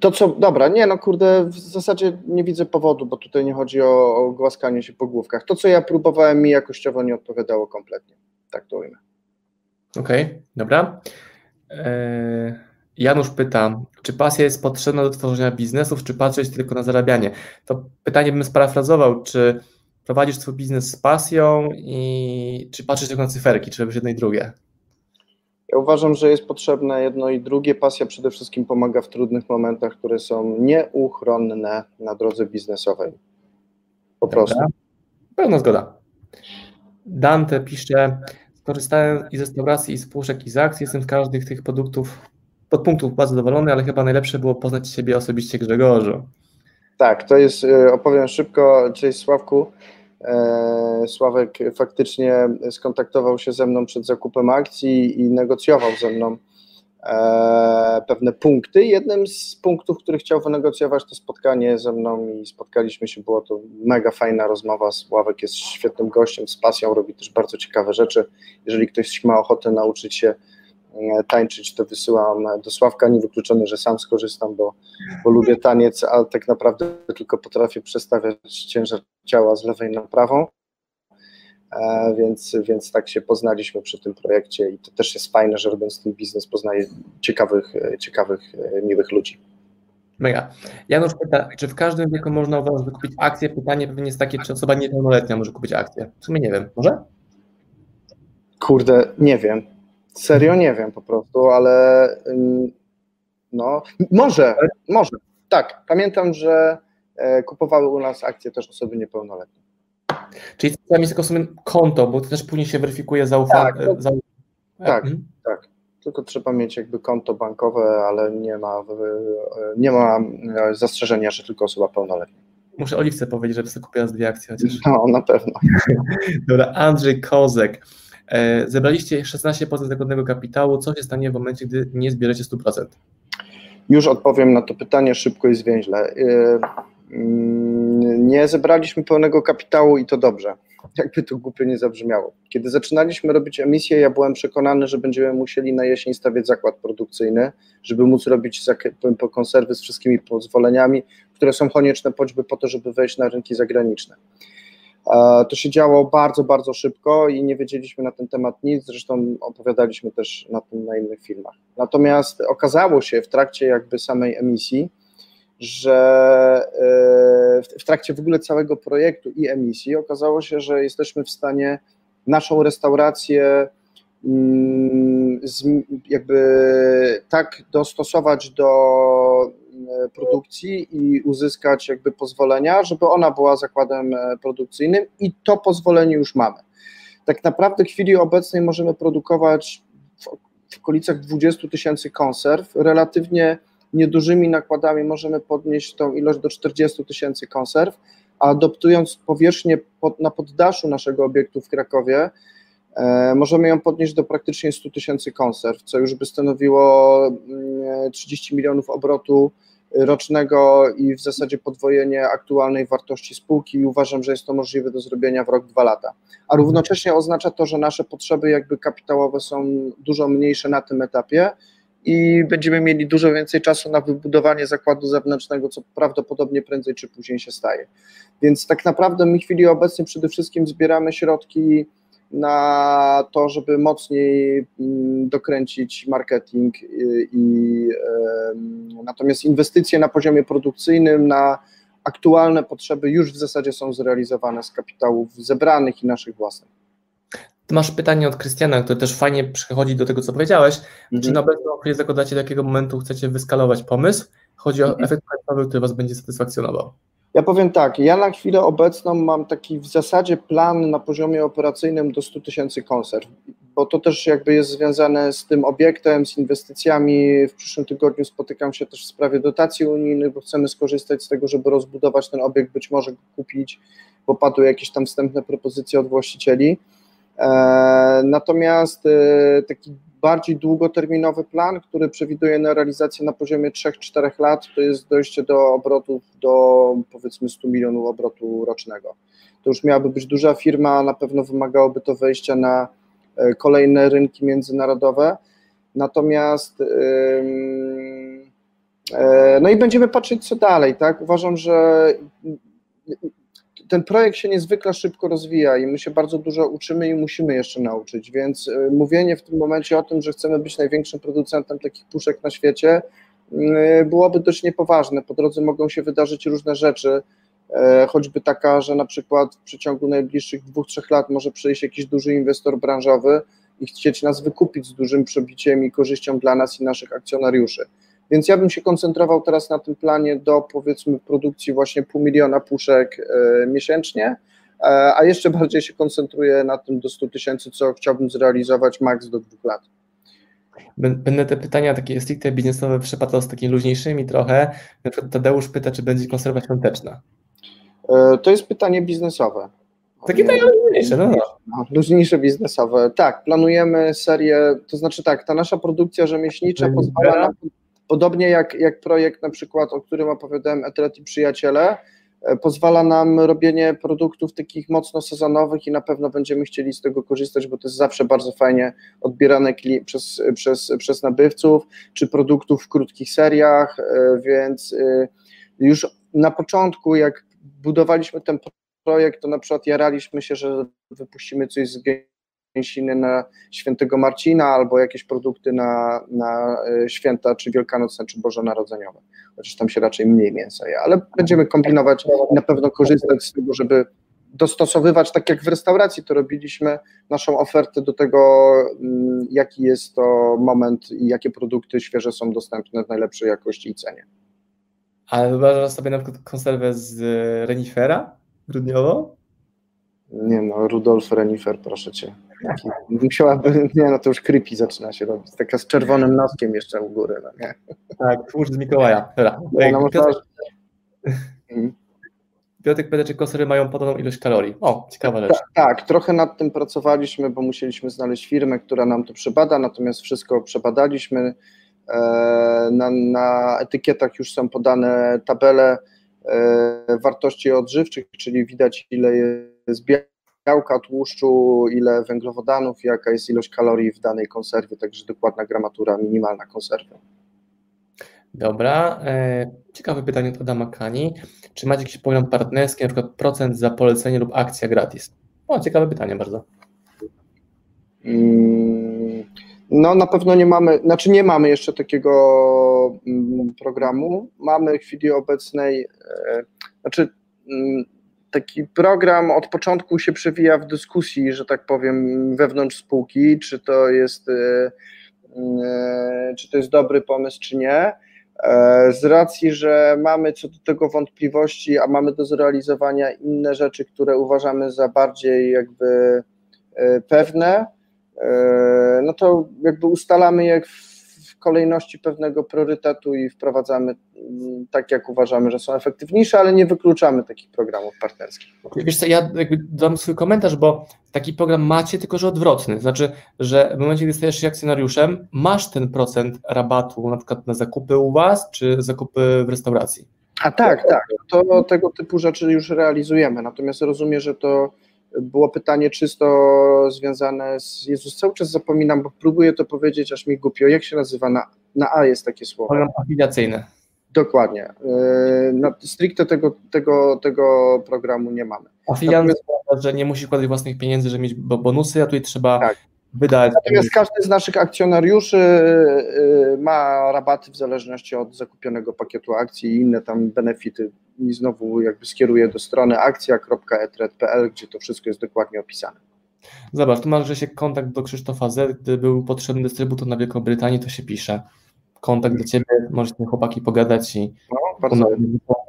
To co, dobra, nie no kurde, w zasadzie nie widzę powodu, bo tutaj nie chodzi o, o głaskanie się po główkach. To co ja próbowałem, mi jakościowo nie odpowiadało kompletnie, tak to ujmę. Okej, okay, dobra. Eee, Janusz pyta, czy pasja jest potrzebna do tworzenia biznesów, czy patrzeć tylko na zarabianie? To pytanie bym sparafrazował, czy prowadzisz swój biznes z pasją i czy patrzysz tylko na cyferki, czy robisz jedno i drugie? Ja uważam, że jest potrzebne jedno i drugie. Pasja przede wszystkim pomaga w trudnych momentach, które są nieuchronne na drodze biznesowej. Po Dobra. prostu. Pełna zgoda. Dante pisze, skorzystałem i z restauracji, i z puszek, i z akcji. Jestem z każdych tych produktów, podpunktów bardzo zadowolony, ale chyba najlepsze było poznać siebie osobiście, Grzegorzu. Tak, to jest, opowiem szybko, cześć Sławku. Sławek faktycznie skontaktował się ze mną przed zakupem akcji i negocjował ze mną pewne punkty. Jednym z punktów, który chciał wynegocjować, to spotkanie ze mną i spotkaliśmy się, było to mega fajna rozmowa. Sławek jest świetnym gościem, z pasją robi też bardzo ciekawe rzeczy. Jeżeli ktoś ma ochotę nauczyć się tańczyć, to wysyłam do Sławka, niewykluczone, że sam skorzystam, bo, bo lubię taniec, ale tak naprawdę tylko potrafię przestawiać ciężar ciała z lewej na prawą, e, więc, więc tak się poznaliśmy przy tym projekcie i to też jest fajne, że robiąc ten biznes poznaję ciekawych, ciekawych, miłych ludzi. Mega. Janusz pyta, czy w każdym wieku można uważać, żeby kupić akcję? Pytanie pewnie jest takie, czy osoba niepełnoletnia może kupić akcję? W sumie nie wiem, może? Kurde, nie wiem. Serio nie wiem po prostu, ale no może, może, tak, pamiętam, że kupowały u nas akcje też osoby niepełnoletnie. Czyli tam jest tylko konto, bo to też później się weryfikuje zaufanie. Tak, to, Tak, mhm. tak. Tylko trzeba mieć jakby konto bankowe, ale nie ma, nie ma zastrzeżenia, że tylko osoba pełnoletnia. Muszę Oliwce powiedzieć, żeby sobie kupiła z dwie akcje chociaż. No, na pewno. Dobra, Andrzej Kozek. Zebraliście szesnaście procent zakładnego kapitału. Co się stanie w momencie, gdy nie zbierzecie stu procent? Już odpowiem na to pytanie szybko i zwięźle. Nie zebraliśmy pełnego kapitału i to dobrze. Jakby to głupio nie zabrzmiało. Kiedy zaczynaliśmy robić emisję, ja byłem przekonany, że będziemy musieli na jesień stawiać zakład produkcyjny, żeby móc robić konserwy z wszystkimi pozwoleniami, które są konieczne choćby po to, żeby wejść na rynki zagraniczne. To się działo bardzo, bardzo szybko i nie wiedzieliśmy na ten temat nic, zresztą opowiadaliśmy też na tym na innych filmach. Natomiast okazało się w trakcie jakby samej emisji, że w trakcie w ogóle całego projektu i emisji okazało się, że jesteśmy w stanie naszą restaurację jakby tak dostosować do produkcji i uzyskać jakby pozwolenia, żeby ona była zakładem produkcyjnym i to pozwolenie już mamy. Tak naprawdę w chwili obecnej możemy produkować w okolicach dwudziestu tysięcy konserw, relatywnie niedużymi nakładami możemy podnieść tą ilość do czterdziestu tysięcy konserw, a adoptując powierzchnię pod, na poddaszu naszego obiektu w Krakowie, e, możemy ją podnieść do praktycznie stu tysięcy konserw, co już by stanowiło e, trzydzieści milionów obrotu rocznego i w zasadzie podwojenie aktualnej wartości spółki i uważam, że jest to możliwe do zrobienia w rok, dwa lata. A równocześnie oznacza to, że nasze potrzeby jakby kapitałowe są dużo mniejsze na tym etapie, i będziemy mieli dużo więcej czasu na wybudowanie zakładu zewnętrznego, co prawdopodobnie prędzej czy później się staje. Więc tak naprawdę my w chwili obecnej przede wszystkim zbieramy środki na to, żeby mocniej dokręcić marketing i natomiast inwestycje na poziomie produkcyjnym, na aktualne potrzeby już w zasadzie są zrealizowane z kapitałów zebranych i naszych własnych. Ty masz pytanie od Krystiana, które też fajnie przychodzi do tego, co powiedziałeś. Mm-hmm. Czy na obecną chwilę zakładacie, do jakiego momentu chcecie wyskalować pomysł? Chodzi o mm-hmm. efekt końcowy, który was będzie satysfakcjonował. Ja powiem tak, ja na chwilę obecną mam taki w zasadzie plan na poziomie operacyjnym do stu tysięcy konserw, bo to też jakby jest związane z tym obiektem, z inwestycjami. W przyszłym tygodniu spotykam się też w sprawie dotacji unijnych, bo chcemy skorzystać z tego, żeby rozbudować ten obiekt, być może go kupić, bo padły jakieś tam wstępne propozycje od właścicieli. Natomiast taki bardziej długoterminowy plan, który przewiduje na realizację na poziomie trzech do czterech lat, to jest dojście do obrotów do powiedzmy stu milionów obrotu rocznego. To już miałaby być duża firma, na pewno wymagałoby to wejścia na kolejne rynki międzynarodowe, natomiast no i będziemy patrzeć co dalej, tak? Uważam, że ten projekt się niezwykle szybko rozwija i my się bardzo dużo uczymy i musimy jeszcze nauczyć, więc mówienie w tym momencie o tym, że chcemy być największym producentem takich puszek na świecie, byłoby dość niepoważne. Po drodze mogą się wydarzyć różne rzeczy, choćby taka, że na przykład w przeciągu najbliższych dwóch, trzech lat może przyjść jakiś duży inwestor branżowy i chcieć nas wykupić z dużym przebiciem i korzyścią dla nas i naszych akcjonariuszy. Więc ja bym się koncentrował teraz na tym planie do powiedzmy produkcji właśnie pół miliona puszek y, miesięcznie, y, a jeszcze bardziej się koncentruję na tym do stu tysięcy, co chciałbym zrealizować maks do dwóch lat. Będę te pytania takie stricte biznesowe przepadał z takimi luźniejszymi trochę. Na przykład Tadeusz pyta, czy będzie konserwa świąteczna. Y, to jest pytanie biznesowe. Takie to luźniejsze, no. no. Luźniejsze biznesowe, tak. Planujemy serię, to znaczy tak, ta nasza produkcja rzemieślnicza hmm. pozwala na... Podobnie jak, jak projekt na przykład, o którym opowiadałem, Edred i Przyjaciele, pozwala nam robienie produktów takich mocno sezonowych i na pewno będziemy chcieli z tego korzystać, bo to jest zawsze bardzo fajnie odbierane przez, przez, przez nabywców, czy produktów w krótkich seriach, więc już na początku, jak budowaliśmy ten projekt, to na przykład jaraliśmy się, że wypuścimy coś z gęsiny na Świętego Marcina albo jakieś produkty na, na święta, czy wielkanocne, czy bożonarodzeniowe. Chociaż tam się raczej mniej mięsa je, ale będziemy kombinować i na pewno korzystać z tego, żeby dostosowywać, tak jak w restauracji to robiliśmy, naszą ofertę do tego, jaki jest to moment i jakie produkty świeże są dostępne w najlepszej jakości i cenie. Ale wyobrażasz sobie na przykład konserwę z renifera grudniowo? Nie no, Rudolf Renifer, proszę cię. Musiałaby, nie no, to już creepy zaczyna się robić. Taka z czerwonym noskiem jeszcze u góry. No, nie? Tak, tłuszcz z Mikołaja. Dobra. Ej, no, no, Piotrek, hmm. Piotrek pyta, czy kosory mają podobną ilość kalorii. O, ciekawa rzecz. Tak, tak, trochę nad tym pracowaliśmy, bo musieliśmy znaleźć firmę, która nam to przebada, natomiast wszystko przebadaliśmy. Na, na etykietach już są podane tabele wartości odżywczych, czyli widać, ile jest białka, tłuszczu, ile węglowodanów, jaka jest ilość kalorii w danej konserwie, także dokładna gramatura, minimalna konserwy. Dobra, ciekawe pytanie od Adama Kani. Czy macie jakiś program partnerski, na przykład procent za polecenie lub akcja gratis? O, ciekawe pytanie bardzo. Hmm. No na pewno nie mamy, znaczy nie mamy jeszcze takiego programu, mamy w chwili obecnej, znaczy taki program od początku się przewija w dyskusji, że tak powiem, wewnątrz spółki, czy to jest, czy to jest dobry pomysł, czy nie, z racji, że mamy co do tego wątpliwości, a mamy do zrealizowania inne rzeczy, które uważamy za bardziej jakby pewne, no to jakby ustalamy je w kolejności pewnego priorytetu i wprowadzamy tak, jak uważamy, że są efektywniejsze, ale nie wykluczamy takich programów partnerskich. Wiesz co, ja jakby dam swój komentarz, bo taki program macie, tylko że odwrotny, znaczy, że w momencie, gdy stajesz się akcjonariuszem, masz ten procent rabatu na przykład na zakupy u was, czy zakupy w restauracji. A tak, tak, to tego typu rzeczy już realizujemy, natomiast rozumiem, że to było pytanie czysto związane z... Jezus, cały czas zapominam, bo próbuję to powiedzieć, aż mi głupio. Jak się nazywa? Na, na A jest takie słowo. Program afiliacyjny. Dokładnie. Yy, no, stricte tego, tego, tego programu nie mamy. Afiliant jest, że nie musi wkładać własnych pieniędzy, żeby mieć bonusy, a tutaj trzeba tak wydać. Natomiast każdy z naszych akcjonariuszy yy, ma rabaty w zależności od zakupionego pakietu akcji i inne tam benefity. I znowu jakby skieruję do strony akcja kropka e tred kropka p l, gdzie to wszystko jest dokładnie opisane. Zobacz, tu masz, że się kontakt do Krzysztofa Z, gdy był potrzebny dystrybutor na Wielką Brytanię, to się pisze. Kontakt do ciebie, możesz z chłopaki pogadać i no, bardzo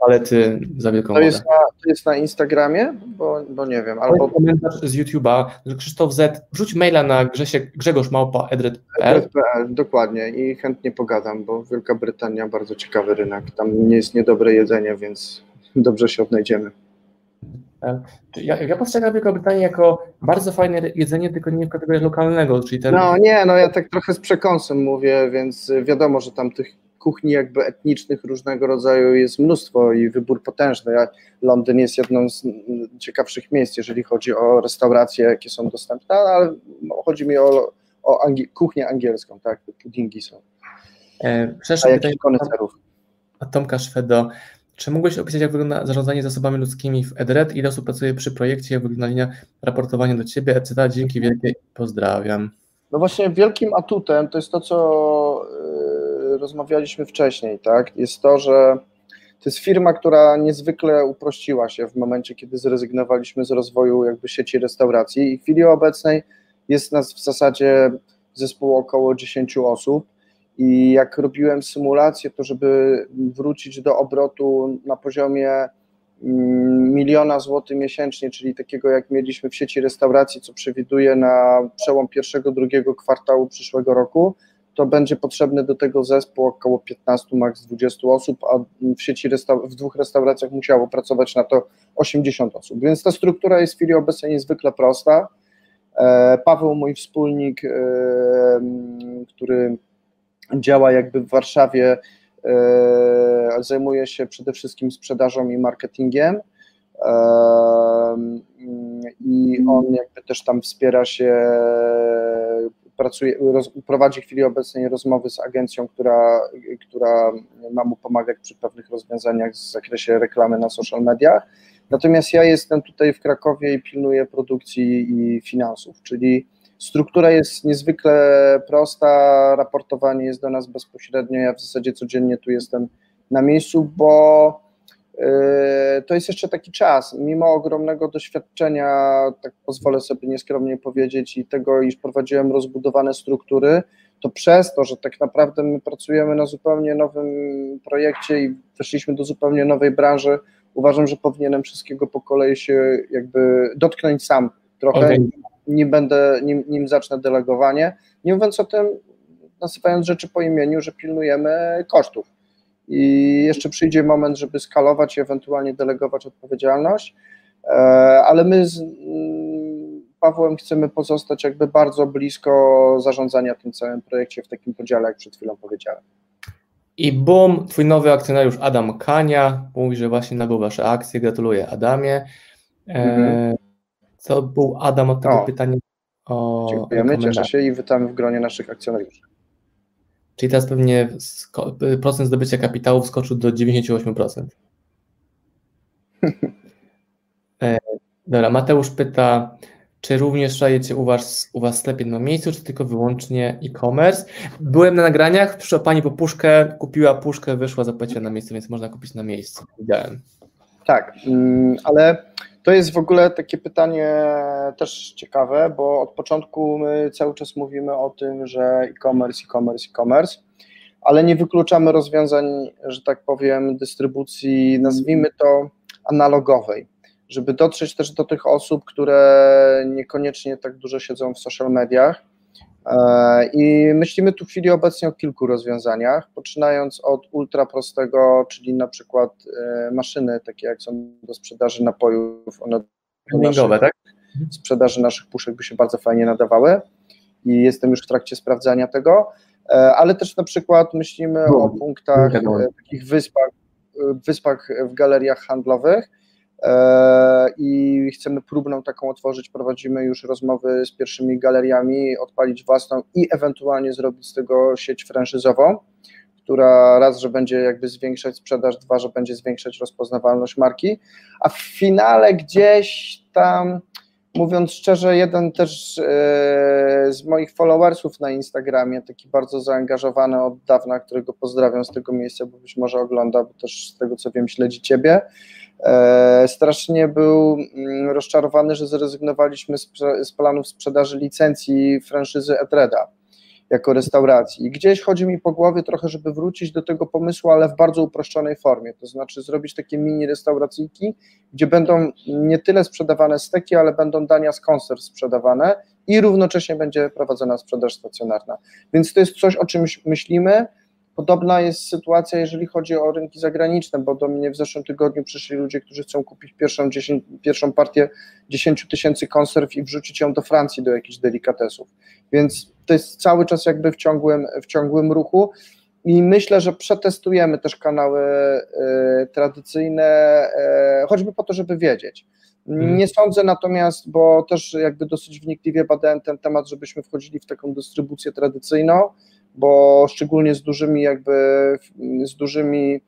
palety za wielką to jest, na, to jest na Instagramie? Bo, bo nie wiem. Albo komentarz z YouTube'a, że Krzysztof Z, wrzuć maila na Grzesiek, Grzegorz Małpa, edred kropka p l. Dokładnie i chętnie pogadam, bo Wielka Brytania bardzo ciekawy rynek. Tam nie jest niedobre jedzenie, więc dobrze się odnajdziemy. Ja, ja postrzegam Wielką Brytanię jako bardzo fajne jedzenie, tylko nie w kategorii lokalnego. Czyli ten... No nie, no ja tak trochę z przekąsem mówię, więc wiadomo, że tam tych kuchni jakby etnicznych różnego rodzaju jest mnóstwo i wybór potężny. Londyn jest jedną z ciekawszych miejsc, jeżeli chodzi o restauracje, jakie są dostępne, ale chodzi mi o, o angi- kuchnię angielską, tak, puddingi są. E, A jakichś koneserów. Tomka Szwedo. Czy mógłbyś opisać, jak wygląda zarządzanie zasobami ludzkimi w Edred? Ile osób pracuje przy projekcie, jak wygląda linia raportowania do ciebie, et cetera? Dzięki wielkie, pozdrawiam. No właśnie wielkim atutem to jest to, co yy, rozmawialiśmy wcześniej, tak? Jest to, że to jest firma, która niezwykle uprościła się w momencie, kiedy zrezygnowaliśmy z rozwoju jakby sieci restauracji i w chwili obecnej jest nas w zasadzie zespół około dziesięciu osób. I jak robiłem symulację, to żeby wrócić do obrotu na poziomie miliona złotych miesięcznie, czyli takiego jak mieliśmy w sieci restauracji, co przewiduję na przełom pierwszego, drugiego kwartału przyszłego roku, to będzie potrzebny do tego zespół około piętnastu, maks dwudziestu osób, a w sieci resta- w dwóch restauracjach musiało pracować na to osiemdziesiąt osób. Więc ta struktura jest w chwili obecnej niezwykle prosta. Paweł, mój wspólnik, który działa jakby w Warszawie, e, zajmuje się przede wszystkim sprzedażą i marketingiem e, i on jakby też tam wspiera się, pracuje, roz, prowadzi w chwili obecnej rozmowy z agencją, która, która ma mu pomagać przy pewnych rozwiązaniach w zakresie reklamy na social mediach. Natomiast ja jestem tutaj w Krakowie i pilnuję produkcji i finansów, czyli struktura jest niezwykle prosta, raportowanie jest do nas bezpośrednio, ja w zasadzie codziennie tu jestem na miejscu, bo yy, to jest jeszcze taki czas, mimo ogromnego doświadczenia, tak pozwolę sobie nieskromnie powiedzieć, i tego, iż prowadziłem rozbudowane struktury, to przez to, że tak naprawdę my pracujemy na zupełnie nowym projekcie i weszliśmy do zupełnie nowej branży, uważam, że powinienem wszystkiego po kolei się jakby dotknąć sam trochę, okay. nim, będę, nim, nim zacznę delegowanie, nie mówiąc o tym, nazywając rzeczy po imieniu, że pilnujemy kosztów i jeszcze przyjdzie moment, żeby skalować i ewentualnie delegować odpowiedzialność, ale my z Pawłem chcemy pozostać jakby bardzo blisko zarządzania tym całym projekcie w takim podziale, jak przed chwilą powiedziałem. I bum, twój nowy akcjonariusz Adam Kania mówi, że właśnie nabył wasze akcje, gratuluję Adamie. Mm-hmm. Co był Adam od tego o. pytania? O Dziękujemy, cieszę się i witamy w gronie naszych akcjonariuszy. Czyli teraz pewnie procent zdobycia kapitału wskoczył do dziewięćdziesięciu ośmiu procent. Dobra, Mateusz pyta, czy również szajecie u was, u was sklep na miejscu, czy tylko wyłącznie e-commerce? Byłem na nagraniach, przyszła pani po puszkę, kupiła puszkę, wyszła, zapłaciła na miejscu, więc można kupić na miejscu. Widziałem. Tak, ale to jest w ogóle takie pytanie też ciekawe, bo od początku my cały czas mówimy o tym, że e-commerce, e-commerce, e-commerce, ale nie wykluczamy rozwiązań, że tak powiem, dystrybucji, nazwijmy to analogowej, żeby dotrzeć też do tych osób, które niekoniecznie tak dużo siedzą w social mediach. I myślimy tu w chwili obecnie o kilku rozwiązaniach, poczynając od ultra prostego, czyli na przykład maszyny, takie jak są do sprzedaży napojów, one do naszych, tak? sprzedaży naszych puszek by się bardzo fajnie nadawały i jestem już w trakcie sprawdzania tego, ale też na przykład myślimy o punktach, takich wyspach, wyspach w galeriach handlowych, i chcemy próbną taką otworzyć, prowadzimy już rozmowy z pierwszymi galeriami, odpalić własną i ewentualnie zrobić z tego sieć franczyzową, która raz, że będzie jakby zwiększać sprzedaż, dwa, że będzie zwiększać rozpoznawalność marki, a w finale gdzieś tam, mówiąc szczerze, jeden też z moich followersów na Instagramie, taki bardzo zaangażowany od dawna, którego pozdrawiam z tego miejsca, bo być może ogląda, bo też z tego co wiem śledzi ciebie, strasznie był rozczarowany, że zrezygnowaliśmy z planów sprzedaży licencji franczyzy Edreda jako restauracji. I gdzieś chodzi mi po głowie trochę, żeby wrócić do tego pomysłu, ale w bardzo uproszczonej formie, to znaczy zrobić takie mini restauracyjki, gdzie będą nie tyle sprzedawane steki, ale będą dania z konserw sprzedawane i równocześnie będzie prowadzona sprzedaż stacjonarna. Więc to jest coś, o czym myślimy. Podobna jest sytuacja, jeżeli chodzi o rynki zagraniczne, bo do mnie w zeszłym tygodniu przyszli ludzie, którzy chcą kupić pierwszą, dziesięć, pierwszą partię dziesięciu tysięcy konserw i wrzucić ją do Francji, do jakichś delikatesów. Więc to jest cały czas jakby w ciągłym, w ciągłym ruchu i myślę, że przetestujemy też kanały y, tradycyjne, y, choćby po to, żeby wiedzieć. Hmm. Nie sądzę natomiast, bo też jakby dosyć wnikliwie badałem ten temat, żebyśmy wchodzili w taką dystrybucję tradycyjną, bo szczególnie z dużymi jakby, z dużymi,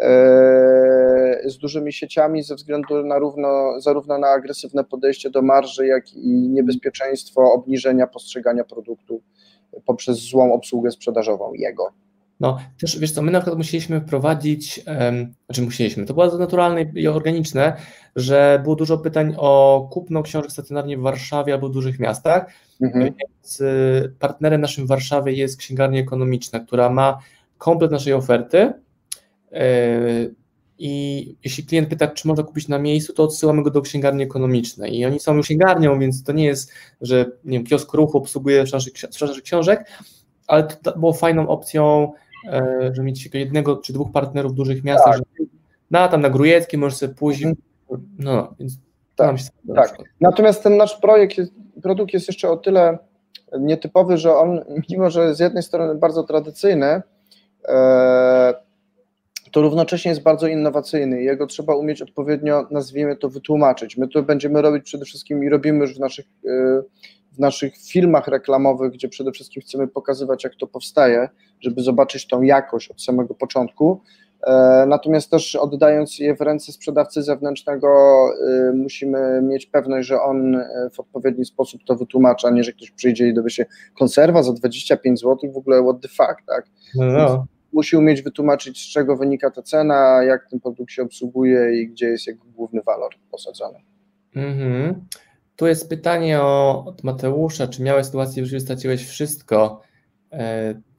e, z dużymi sieciami ze względu na równo, zarówno na agresywne podejście do marży, jak i niebezpieczeństwo obniżenia postrzegania produktu poprzez złą obsługę sprzedażową jego. No też wiesz co, my na przykład musieliśmy prowadzić, um, znaczy musieliśmy, to było bardzo naturalne i organiczne, że było dużo pytań o kupno książek stacjonarnie w Warszawie albo w dużych miastach, mhm. więc y, partnerem naszym w Warszawie jest Księgarnia Ekonomiczna, która ma komplet naszej oferty y, i jeśli klient pyta, czy można kupić na miejscu, to odsyłamy go do Księgarni Ekonomicznej i oni są już księgarnią, więc to nie jest, że nie wiem, kiosk ruchu obsługuje sprzedaży książek, ale to było fajną opcją, że mieć tylko jednego czy dwóch partnerów w dużych miastach, tak. że na tam na Grujeckie możesz sobie pójść, mhm. no więc tak, tam się tak. Natomiast ten nasz projekt, produkt jest jeszcze o tyle nietypowy, że on mimo, że z jednej strony bardzo tradycyjny, to równocześnie jest bardzo innowacyjny i jego trzeba umieć odpowiednio, nazwijmy to, wytłumaczyć. My to będziemy robić przede wszystkim i robimy już w naszych w naszych filmach reklamowych, gdzie przede wszystkim chcemy pokazywać, jak to powstaje, żeby zobaczyć tą jakość od samego początku, natomiast też oddając je w ręce sprzedawcy zewnętrznego musimy mieć pewność, że on w odpowiedni sposób to wytłumaczy, a nie, że ktoś przyjdzie i dowie się konserwa za dwadzieścia pięć złotych, w ogóle what the fuck, tak? No, no. Musi umieć wytłumaczyć, z czego wynika ta cena, jak ten produkt się obsługuje i gdzie jest jego główny walor posadzony. Mm-hmm. Tu jest pytanie o, od Mateusza, czy miałeś sytuację, że straciłeś wszystko?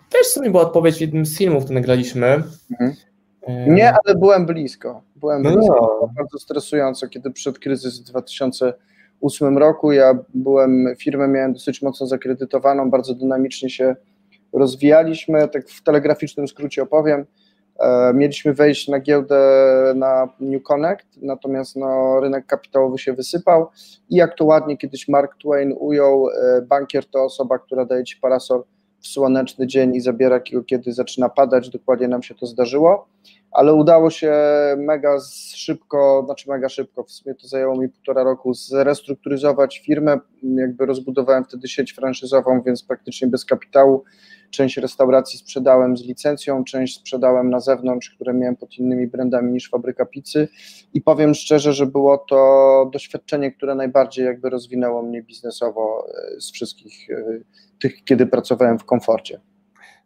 Też w sumie była odpowiedź w jednym z filmów, który nagraliśmy. Mhm. Nie, ale byłem blisko. Byłem no. blisko. Było bardzo stresująco, kiedy przed kryzys w dwa tysiące ósmym roku ja byłem, firmę miałem dosyć mocno zakredytowaną, bardzo dynamicznie się rozwijaliśmy, tak w telegraficznym skrócie opowiem. Mieliśmy wejść na giełdę na New Connect, natomiast no, rynek kapitałowy się wysypał i jak to ładnie kiedyś Mark Twain ujął, bankier to osoba, która daje ci parasol w słoneczny dzień i zabiera go, kiedy zaczyna padać, dokładnie nam się to zdarzyło, ale udało się mega szybko, znaczy mega szybko, w sumie to zajęło mi półtora roku, zrestrukturyzować firmę, jakby rozbudowałem wtedy sieć franszyzową, więc praktycznie bez kapitału, część restauracji sprzedałem z licencją, część sprzedałem na zewnątrz, które miałem pod innymi brandami niż Fabryka Pizzy i powiem szczerze, że było to doświadczenie, które najbardziej jakby rozwinęło mnie biznesowo z wszystkich tych, kiedy pracowałem w komforcie.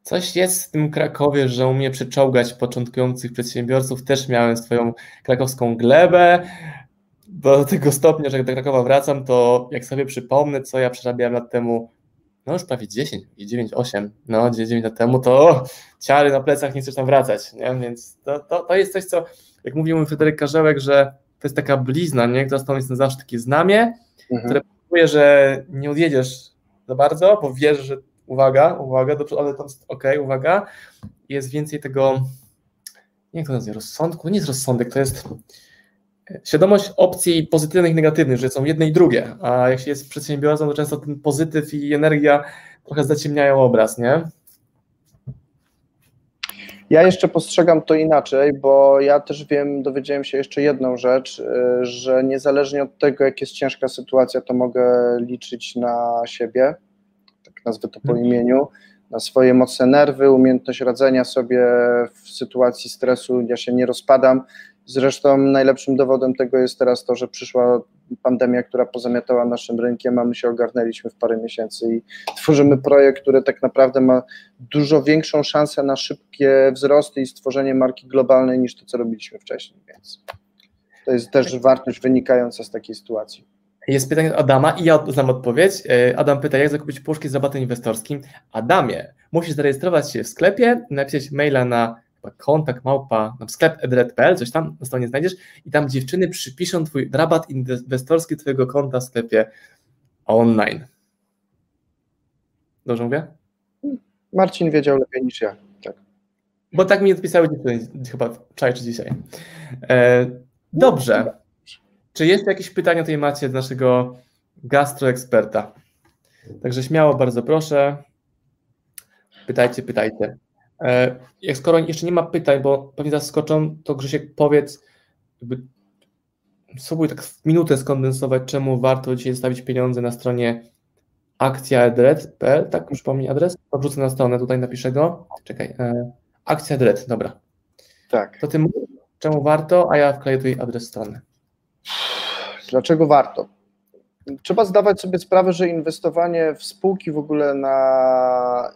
Coś jest w tym Krakowie, że umie przyczołgać początkujących przedsiębiorców. Też miałem swoją krakowską glebę, do tego stopnia, że jak do Krakowa wracam, to jak sobie przypomnę, co ja przerabiałem lat temu, no już prawie dziesięć, dziewięć, osiem, no dziewięć lat temu, to ciary na plecach, nie chcesz tam wracać, nie? Więc to, to, to jest coś, co, jak mówił mój Fryderyk Karzełek, że to jest taka blizna, nie? Zresztą jest zawsze takie znamie, mhm. które powoduje, że nie odjedziesz za bardzo, bo wiesz, że uwaga, uwaga, dobrze, ale to jest okej, okay, uwaga, jest więcej tego, nie jak to nazwie, rozsądku, nie jest rozsądek, to jest świadomość opcji pozytywnych i negatywnych, że są jedne i drugie, a jak się jest przedsiębiorcą, to często ten pozytyw i energia trochę zaciemniają obraz, nie? Ja jeszcze postrzegam to inaczej, bo ja też wiem, dowiedziałem się jeszcze jedną rzecz, że niezależnie od tego, jak jest ciężka sytuacja, to mogę liczyć na siebie, tak nazwę to po imieniu, na swoje mocne nerwy, umiejętność radzenia sobie w sytuacji stresu, ja się nie rozpadam. Zresztą najlepszym dowodem tego jest teraz to, że przyszła pandemia, która pozamiatała naszym rynkiem, a my się ogarnęliśmy w parę miesięcy i tworzymy projekt, który tak naprawdę ma dużo większą szansę na szybkie wzrosty i stworzenie marki globalnej niż to, co robiliśmy wcześniej, więc to jest też wartość wynikająca z takiej sytuacji. Jest pytanie od Adama i ja znam odpowiedź. Adam pyta, jak zakupić puszki z rabatem inwestorskim? Adamie, musisz zarejestrować się w sklepie, napisać maila na kontakt małpa, na sklep edred kropka pe el, coś tam na stronie znajdziesz i tam dziewczyny przypiszą twój rabat inwestorski twojego konta w sklepie online. Dobrze mówię? Marcin wiedział lepiej niż ja. Tak. Bo tak mi odpisały dziewczyny chyba wczoraj czy dzisiaj. E, dobrze. Czy jest jakieś pytania tutaj macie do naszego gastroeksperta? Także śmiało, bardzo proszę. Pytajcie, pytajcie. Jak skoro jeszcze nie ma pytań, bo pewnie zaskoczą, to Grzesiek powiedz, spróbuj tak w minutę skondensować, czemu warto dzisiaj zostawić pieniądze na stronie akcja kropka etred kropka pe el, tak przypomnij adres, to wrzucę na stronę, tutaj napiszę go, czekaj, akcja kropka etred, dobra. Tak. To ty mów, czemu warto, a ja wkleję tutaj adres strony. Dlaczego warto? Trzeba zdawać sobie sprawę, że inwestowanie w spółki w ogóle na,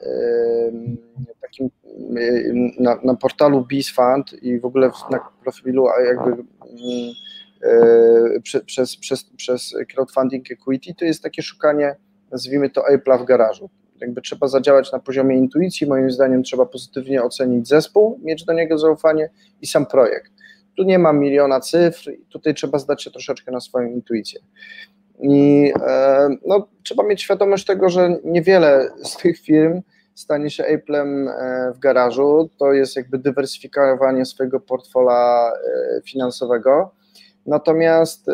yy, takim, yy, na, na portalu BizFund i w ogóle na profilu jakby yy, yy, prze, przez, przez, przez crowdfunding equity to jest takie szukanie, nazwijmy to Apple'a w garażu. Jakby trzeba zadziałać na poziomie intuicji, moim zdaniem trzeba pozytywnie ocenić zespół, mieć do niego zaufanie i sam projekt. Tu nie ma miliona cyfr, tutaj trzeba zdać się troszeczkę na swoją intuicję. I no, trzeba mieć świadomość tego, że niewiele z tych firm stanie się Apple'em w garażu, to jest jakby dywersyfikowanie swojego portfela finansowego, natomiast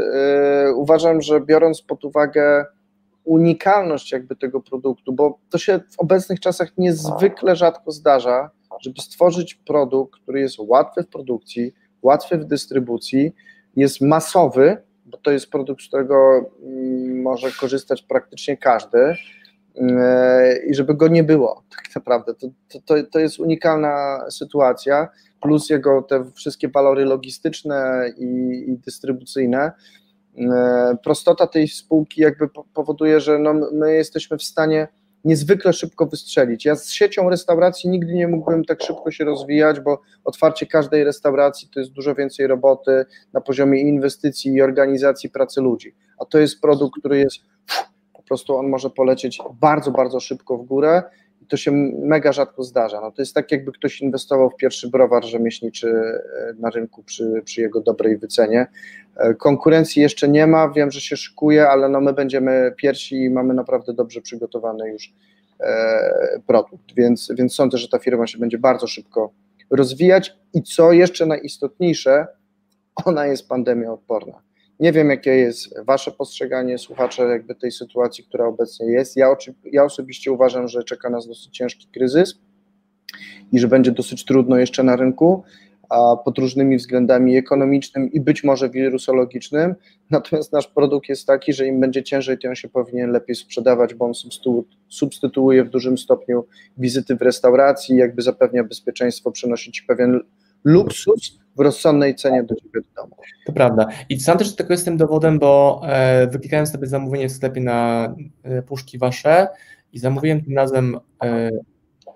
uważam, że biorąc pod uwagę unikalność jakby tego produktu, bo to się w obecnych czasach niezwykle rzadko zdarza, żeby stworzyć produkt, który jest łatwy w produkcji, łatwy w dystrybucji, jest masowy, bo to jest produkt, z którego może korzystać praktycznie każdy i żeby go nie było tak naprawdę, to, to, to jest unikalna sytuacja, plus jego te wszystkie walory logistyczne i, i dystrybucyjne, prostota tej spółki jakby powoduje, że no my jesteśmy w stanie niezwykle szybko wystrzelić. Ja z siecią restauracji nigdy nie mógłbym tak szybko się rozwijać, bo otwarcie każdej restauracji to jest dużo więcej roboty na poziomie inwestycji i organizacji pracy ludzi, a to jest produkt, który jest, po prostu on może polecieć bardzo, bardzo szybko w górę. to się mega rzadko zdarza. No to jest tak, jakby ktoś inwestował w pierwszy browar rzemieślniczy na rynku przy, przy jego dobrej wycenie. Konkurencji jeszcze nie ma, wiem, że się szykuje, ale no my będziemy pierwsi i mamy naprawdę dobrze przygotowany już e, produkt, więc, więc sądzę, że ta firma się będzie bardzo szybko rozwijać i co jeszcze najistotniejsze, ona jest pandemia odporna. Nie wiem, jakie jest wasze postrzeganie, słuchacze, jakby tej sytuacji, która obecnie jest. Ja, oczy, ja osobiście uważam, że czeka nas dosyć ciężki kryzys i że będzie dosyć trudno jeszcze na rynku, a pod różnymi względami ekonomicznym i być może wirusologicznym, natomiast nasz produkt jest taki, że im będzie ciężej, to on się powinien lepiej sprzedawać, bo on substytuuje w dużym stopniu wizyty w restauracji, jakby zapewnia bezpieczeństwo, przynosi ci pewien luksus w rozsądnej cenie do ciebie do domu. To prawda. I sam też tego jestem dowodem, bo e, wyklikałem sobie zamówienie w sklepie na e, puszki wasze i zamówiłem tym razem e,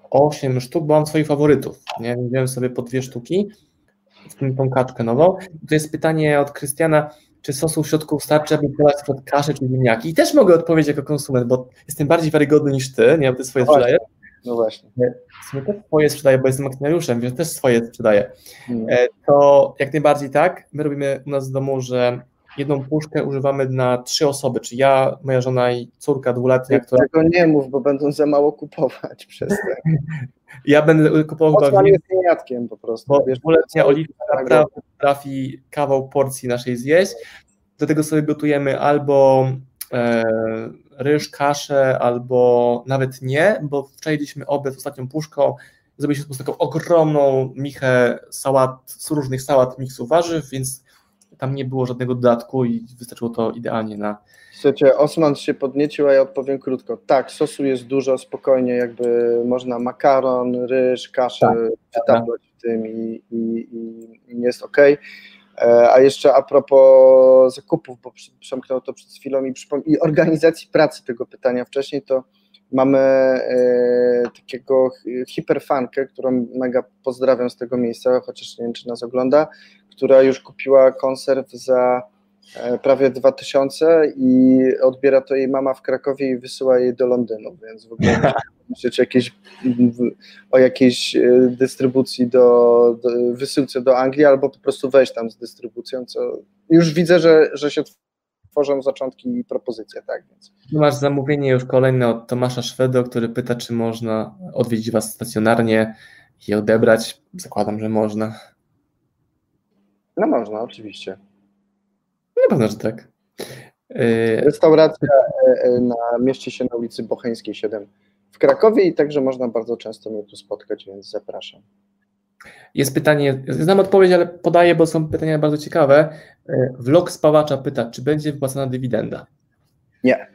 osiem sztuk, bo mam swoich faworytów. Nie? Wziąłem sobie po dwie sztuki, w tym tą kaczkę nową. I to jest pytanie od Krystiana, czy sosu w środku starczy, aby podać kaszę czy ziemniaki? I też mogę odpowiedzieć jako konsument, bo jestem bardziej wiarygodny niż ty, nie? Bo ty swoje sprzedajesz. No właśnie. Ja też swoje sprzedaję, bo jestem akcjonariuszem, więc też swoje sprzedaję. Mm. To jak najbardziej tak. My robimy u nas w domu, że jedną puszkę używamy na trzy osoby, czyli ja, moja żona i córka dwuletnia. Ja która... Tego nie mów, bo będą za mało kupować przez ten. Ja będę kupował chyba... Jest jadkiem po prostu. Bo wiesz, dwuletnia Oliwka naprawdę potrafi kawał porcji naszej zjeść. Do tego sobie gotujemy albo... E... ryż, kaszę albo nawet nie, bo wczoraj jedliśmy obiad z ostatnią puszką, zrobiliśmy po prostu taką ogromną michę sałat, z różnych sałat, miksów warzyw, więc tam nie było żadnego dodatku i wystarczyło to idealnie na... Słuchajcie, Osman się podniecił, a ja odpowiem krótko. Tak, sosu jest dużo, spokojnie, jakby można makaron, ryż, kaszę wytaplać w tym i, i, i jest okej. Okay. A jeszcze a propos zakupów, bo przemknął to przed chwilą i, i organizacji pracy tego pytania wcześniej, to mamy e, takiego hiperfankę, którą mega pozdrawiam z tego miejsca, chociaż nie wiem, czy nas ogląda, która już kupiła konserw za e, prawie dwa tysiące i odbiera to jej mama w Krakowie i wysyła jej do Londynu, więc w ogóle myślicie jakieś, o jakiejś dystrybucji, do, do wysyłce do Anglii, albo po prostu wejść tam z dystrybucją, co już widzę, że, że się tworzą zaczątki i propozycje, tak więc. Masz zamówienie już kolejne od Tomasza Szwedo, który pyta, czy można odwiedzić was stacjonarnie i odebrać. Zakładam, że można. No można, oczywiście. Na pewno, że tak. Yy... Restauracja na, mieści się na ulicy Bocheńskiej siedem. W Krakowie i także można bardzo często mnie tu spotkać, więc zapraszam. Jest pytanie, znam odpowiedź, ale podaję, bo są pytania bardzo ciekawe. Vlog Spawacza pyta, czy będzie wypłacana dywidenda? Nie.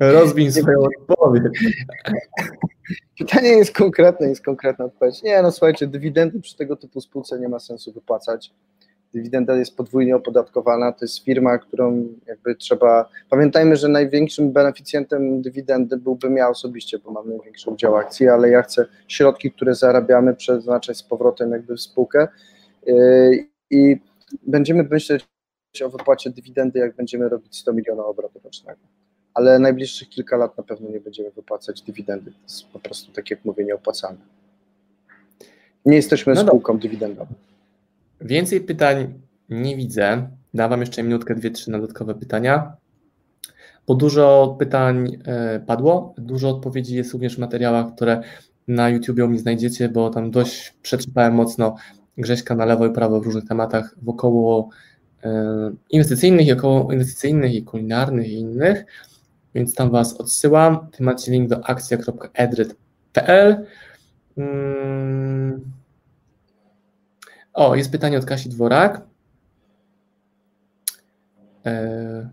Rozwiń swoją odpowiedź. Pytanie jest konkretne, jest konkretna odpowiedź. Nie, no słuchajcie, dywidendy przy tego typu spółce nie ma sensu wypłacać. Dywidenda jest podwójnie opodatkowana, to jest firma, którą jakby trzeba... Pamiętajmy, że największym beneficjentem dywidendy byłbym ja osobiście, bo mam największy udział akcji, ale ja chcę środki, które zarabiamy, przeznaczać z powrotem jakby w spółkę i będziemy myśleć o wypłacie dywidendy, jak będziemy robić sto milionów obrotu rocznego, ale najbliższych kilka lat na pewno nie będziemy wypłacać dywidendy, to jest po prostu, tak jak mówię, nieopłacalne. Nie jesteśmy no spółką dywidendową. Więcej pytań nie widzę. Dam wam jeszcze minutkę, dwie, trzy na dodatkowe pytania, bo dużo pytań padło, dużo odpowiedzi jest również w materiałach, które na YouTubie mi znajdziecie, bo tam dość przetrzepałem mocno Grześka na lewo i prawo w różnych tematach wokoło inwestycyjnych i około inwestycyjnych i kulinarnych i innych, więc tam was odsyłam. Ty macie link do akcja kropka etred kropka pe el. Hmm. O, jest pytanie od Kasi Dworak. E...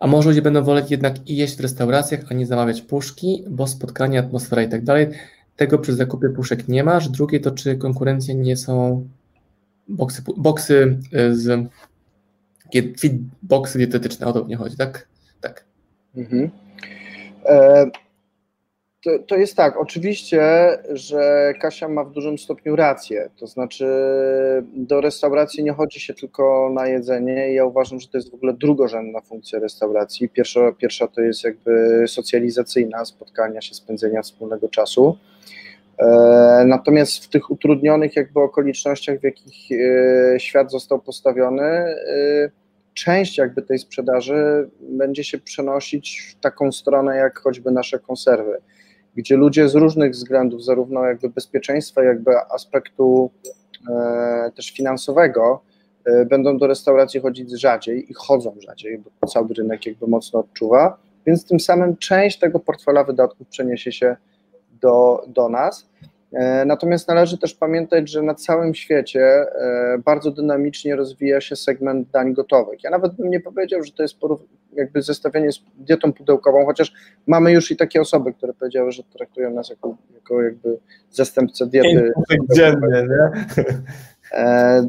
A może ludzie będą woleć jednak i jeść w restauracjach, a nie zamawiać puszki, bo spotkania, atmosfera i tak dalej. Tego przy zakupie puszek nie masz. Drugie to, czy konkurencje nie są boksy, boksy z boksy dietetyczne, o to nie chodzi, tak? Tak. Mhm. E... To, to jest tak, oczywiście, że Kasia ma w dużym stopniu rację, to znaczy do restauracji nie chodzi się tylko na jedzenie i ja uważam, że to jest w ogóle drugorzędna funkcja restauracji. Pierwsza, pierwsza to jest jakby socjalizacyjna, spotkania się, spędzenia wspólnego czasu. Natomiast w tych utrudnionych jakby okolicznościach, w jakich świat został postawiony, część jakby tej sprzedaży będzie się przenosić w taką stronę jak choćby nasze konserwy, gdzie ludzie z różnych względów, zarówno jakby bezpieczeństwa, jakby aspektu e, też finansowego, e, będą do restauracji chodzić rzadziej i chodzą rzadziej, bo cały rynek jakby mocno odczuwa, więc tym samym część tego portfela wydatków przeniesie się do, do nas. Natomiast należy też pamiętać, że na całym świecie bardzo dynamicznie rozwija się segment dań gotowych. Ja nawet bym nie powiedział, że to jest jakby zestawienie z dietą pudełkową, chociaż mamy już i takie osoby, które powiedziały, że traktują nas jako, jako jakby zastępcę diety. Dziennie, nie?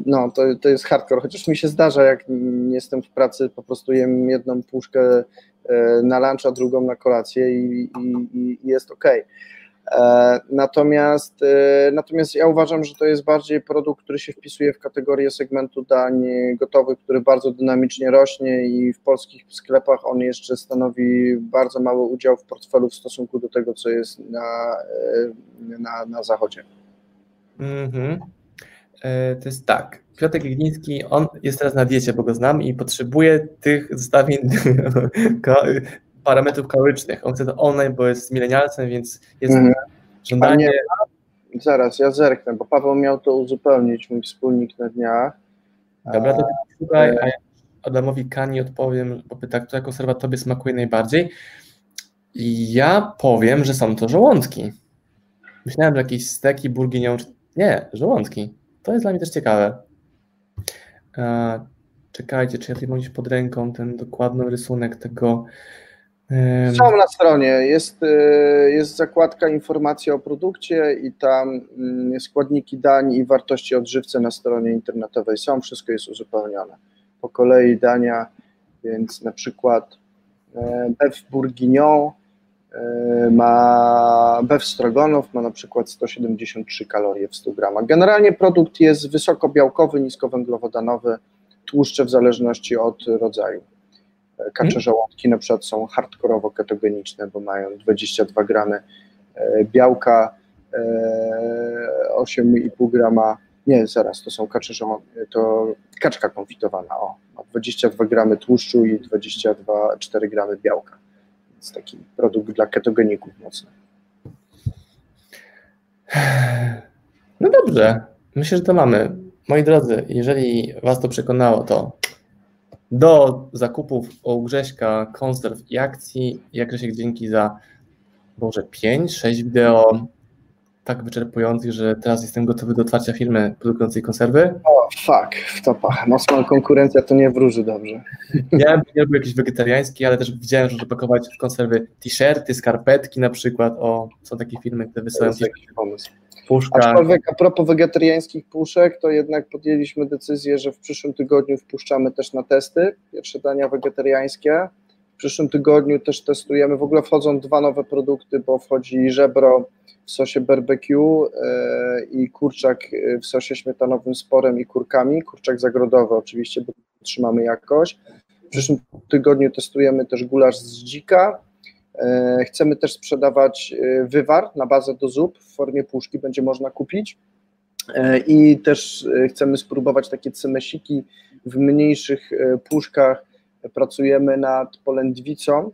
No, to, to jest hardcore, chociaż mi się zdarza, jak nie jestem w pracy, po prostu jem jedną puszkę na lunch, a drugą na kolację i, i, i jest okej. Okay. Natomiast, natomiast ja uważam, że to jest bardziej produkt, który się wpisuje w kategorię segmentu dań gotowych, który bardzo dynamicznie rośnie i w polskich sklepach on jeszcze stanowi bardzo mały udział w portfelu w stosunku do tego, co jest na, na, na zachodzie. Mm-hmm. To jest tak, Piotrek Lignicki, on jest teraz na diecie, bo go znam i potrzebuje tych zestawień parametrów kalorycznych. On chce to online, bo jest milenialcem, więc jest mm. żądanie... Nie, zaraz, ja zerknę, bo Paweł miał to uzupełnić, mój wspólnik na dniach. Dobra, to ty słuchaj, a ja Adamowi Kani odpowiem, bo pyta, która konserwa tobie smakuje najbardziej. I ja powiem, że są to żołądki. Myślałem, że jakieś steki, burginią... Nie, żołądki. To jest dla mnie też ciekawe. Czekajcie, czy ja tutaj mam gdzieś pod ręką ten dokładny rysunek tego... Są na stronie, jest, jest zakładka informacja o produkcie i tam składniki dań i wartości odżywcze na stronie internetowej są, wszystko jest uzupełnione. Po kolei dania, więc na przykład beef bourguignon ma, beef strogonow ma na przykład sto siedemdziesiąt trzy kalorie w stu gramach. Generalnie produkt jest wysokobiałkowy, niskowęglowodanowy, tłuszcze w zależności od rodzaju. Kacze żołądki na przykład są hardkorowo ketogeniczne, bo mają dwadzieścia dwa gramy białka, osiem i pół grama, nie, zaraz, to są kacze żołądki, to kaczka konfitowana, o, ma dwadzieścia dwa gramy tłuszczu i dwadzieścia dwa przecinek cztery gramy białka. Więc taki produkt dla ketogeników mocny. No dobrze, myślę, że to mamy. Moi drodzy, jeżeli was to przekonało, to do zakupów u Grześka, konserw i akcji. Ja, Grzesiek, dzięki za może pięć, sześć wideo tak wyczerpujących, że teraz jestem gotowy do otwarcia firmy produkującej konserwy. O, fuck, wtopa. Mocna konkurencja to nie wróży dobrze. Ja bym był jakiś wegetariański, ale też widziałem, że pakować w konserwy t-shirty, skarpetki na przykład. O, są takie firmy, które wysyłają pomysł. Puszka. Aczkolwiek a propos wegetariańskich puszek, to jednak podjęliśmy decyzję, że w przyszłym tygodniu wpuszczamy też na testy pierwsze dania wegetariańskie. W przyszłym tygodniu też testujemy, w ogóle wchodzą dwa nowe produkty, bo wchodzi żebro w sosie barbecue yy, i kurczak w sosie śmietanowym z porem i kurkami, kurczak zagrodowy oczywiście, bo trzymamy jakość. W przyszłym tygodniu testujemy też gulasz z dzika. Chcemy też sprzedawać wywar na bazę do zup w formie puszki, będzie można kupić i też chcemy spróbować takie cymesiki w mniejszych puszkach, pracujemy nad polędwicą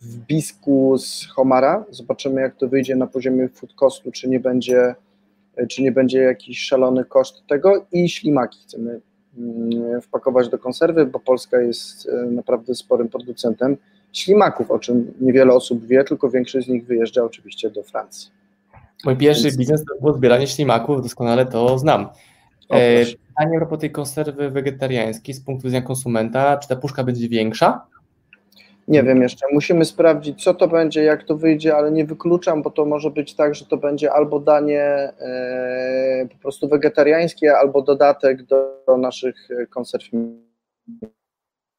w bisku z homara, zobaczymy jak to wyjdzie na poziomie food costu, czy nie będzie, czy nie będzie jakiś szalony koszt tego i ślimaki chcemy wpakować do konserwy, bo Polska jest naprawdę sporym producentem ślimaków, o czym niewiele osób wie, tylko większość z nich wyjeżdża oczywiście do Francji. Mój pierwszy Więc... biznes to było zbieranie ślimaków, doskonale to znam. E, pytanie propos tej konserwy wegetariańskiej z punktu widzenia konsumenta, czy ta puszka będzie większa? Nie wiem jeszcze, musimy sprawdzić co to będzie, jak to wyjdzie, ale nie wykluczam, bo to może być tak, że to będzie albo danie e, po prostu wegetariańskie, albo dodatek do, do naszych konserw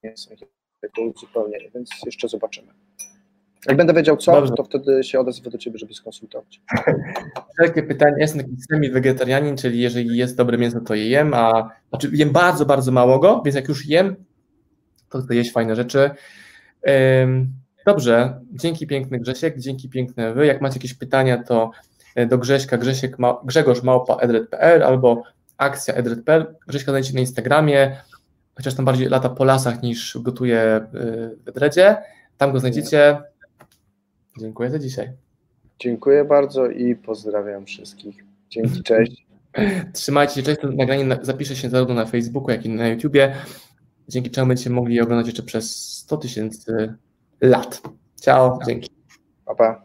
mięsnych. To uzupełnienie, więc jeszcze zobaczymy. Jak będę wiedział co, Dobrze. to wtedy się odezwę do ciebie, żeby skonsultować. Wszelkie pytania. Jestem taki semi-wegetarianin, czyli jeżeli jest dobre mięso, to je jem, a znaczy jem bardzo, bardzo mało go, więc jak już jem, to chcę jeść fajne rzeczy. Um, dobrze, dzięki piękny Grzesiek, dzięki piękne wy. Jak macie jakieś pytania, to do Grześka, Grzesiek, ma, Grzegorz Małpa, edred kropka pl albo akcja kropka etred kropka pl. Grześka znajdziecie na Instagramie, chociaż tam bardziej lata po lasach niż gotuje w Edredzie. Tam go znajdziecie. Dziękuję za dzisiaj. Dziękuję bardzo i pozdrawiam wszystkich. Dzięki, cześć. Trzymajcie się, cześć. To nagranie zapisze się zarówno na Facebooku, jak i na YouTubie, dzięki czemu będziecie mogli oglądać jeszcze przez sto tysięcy lat. Ciao, dzięki. Pa, pa.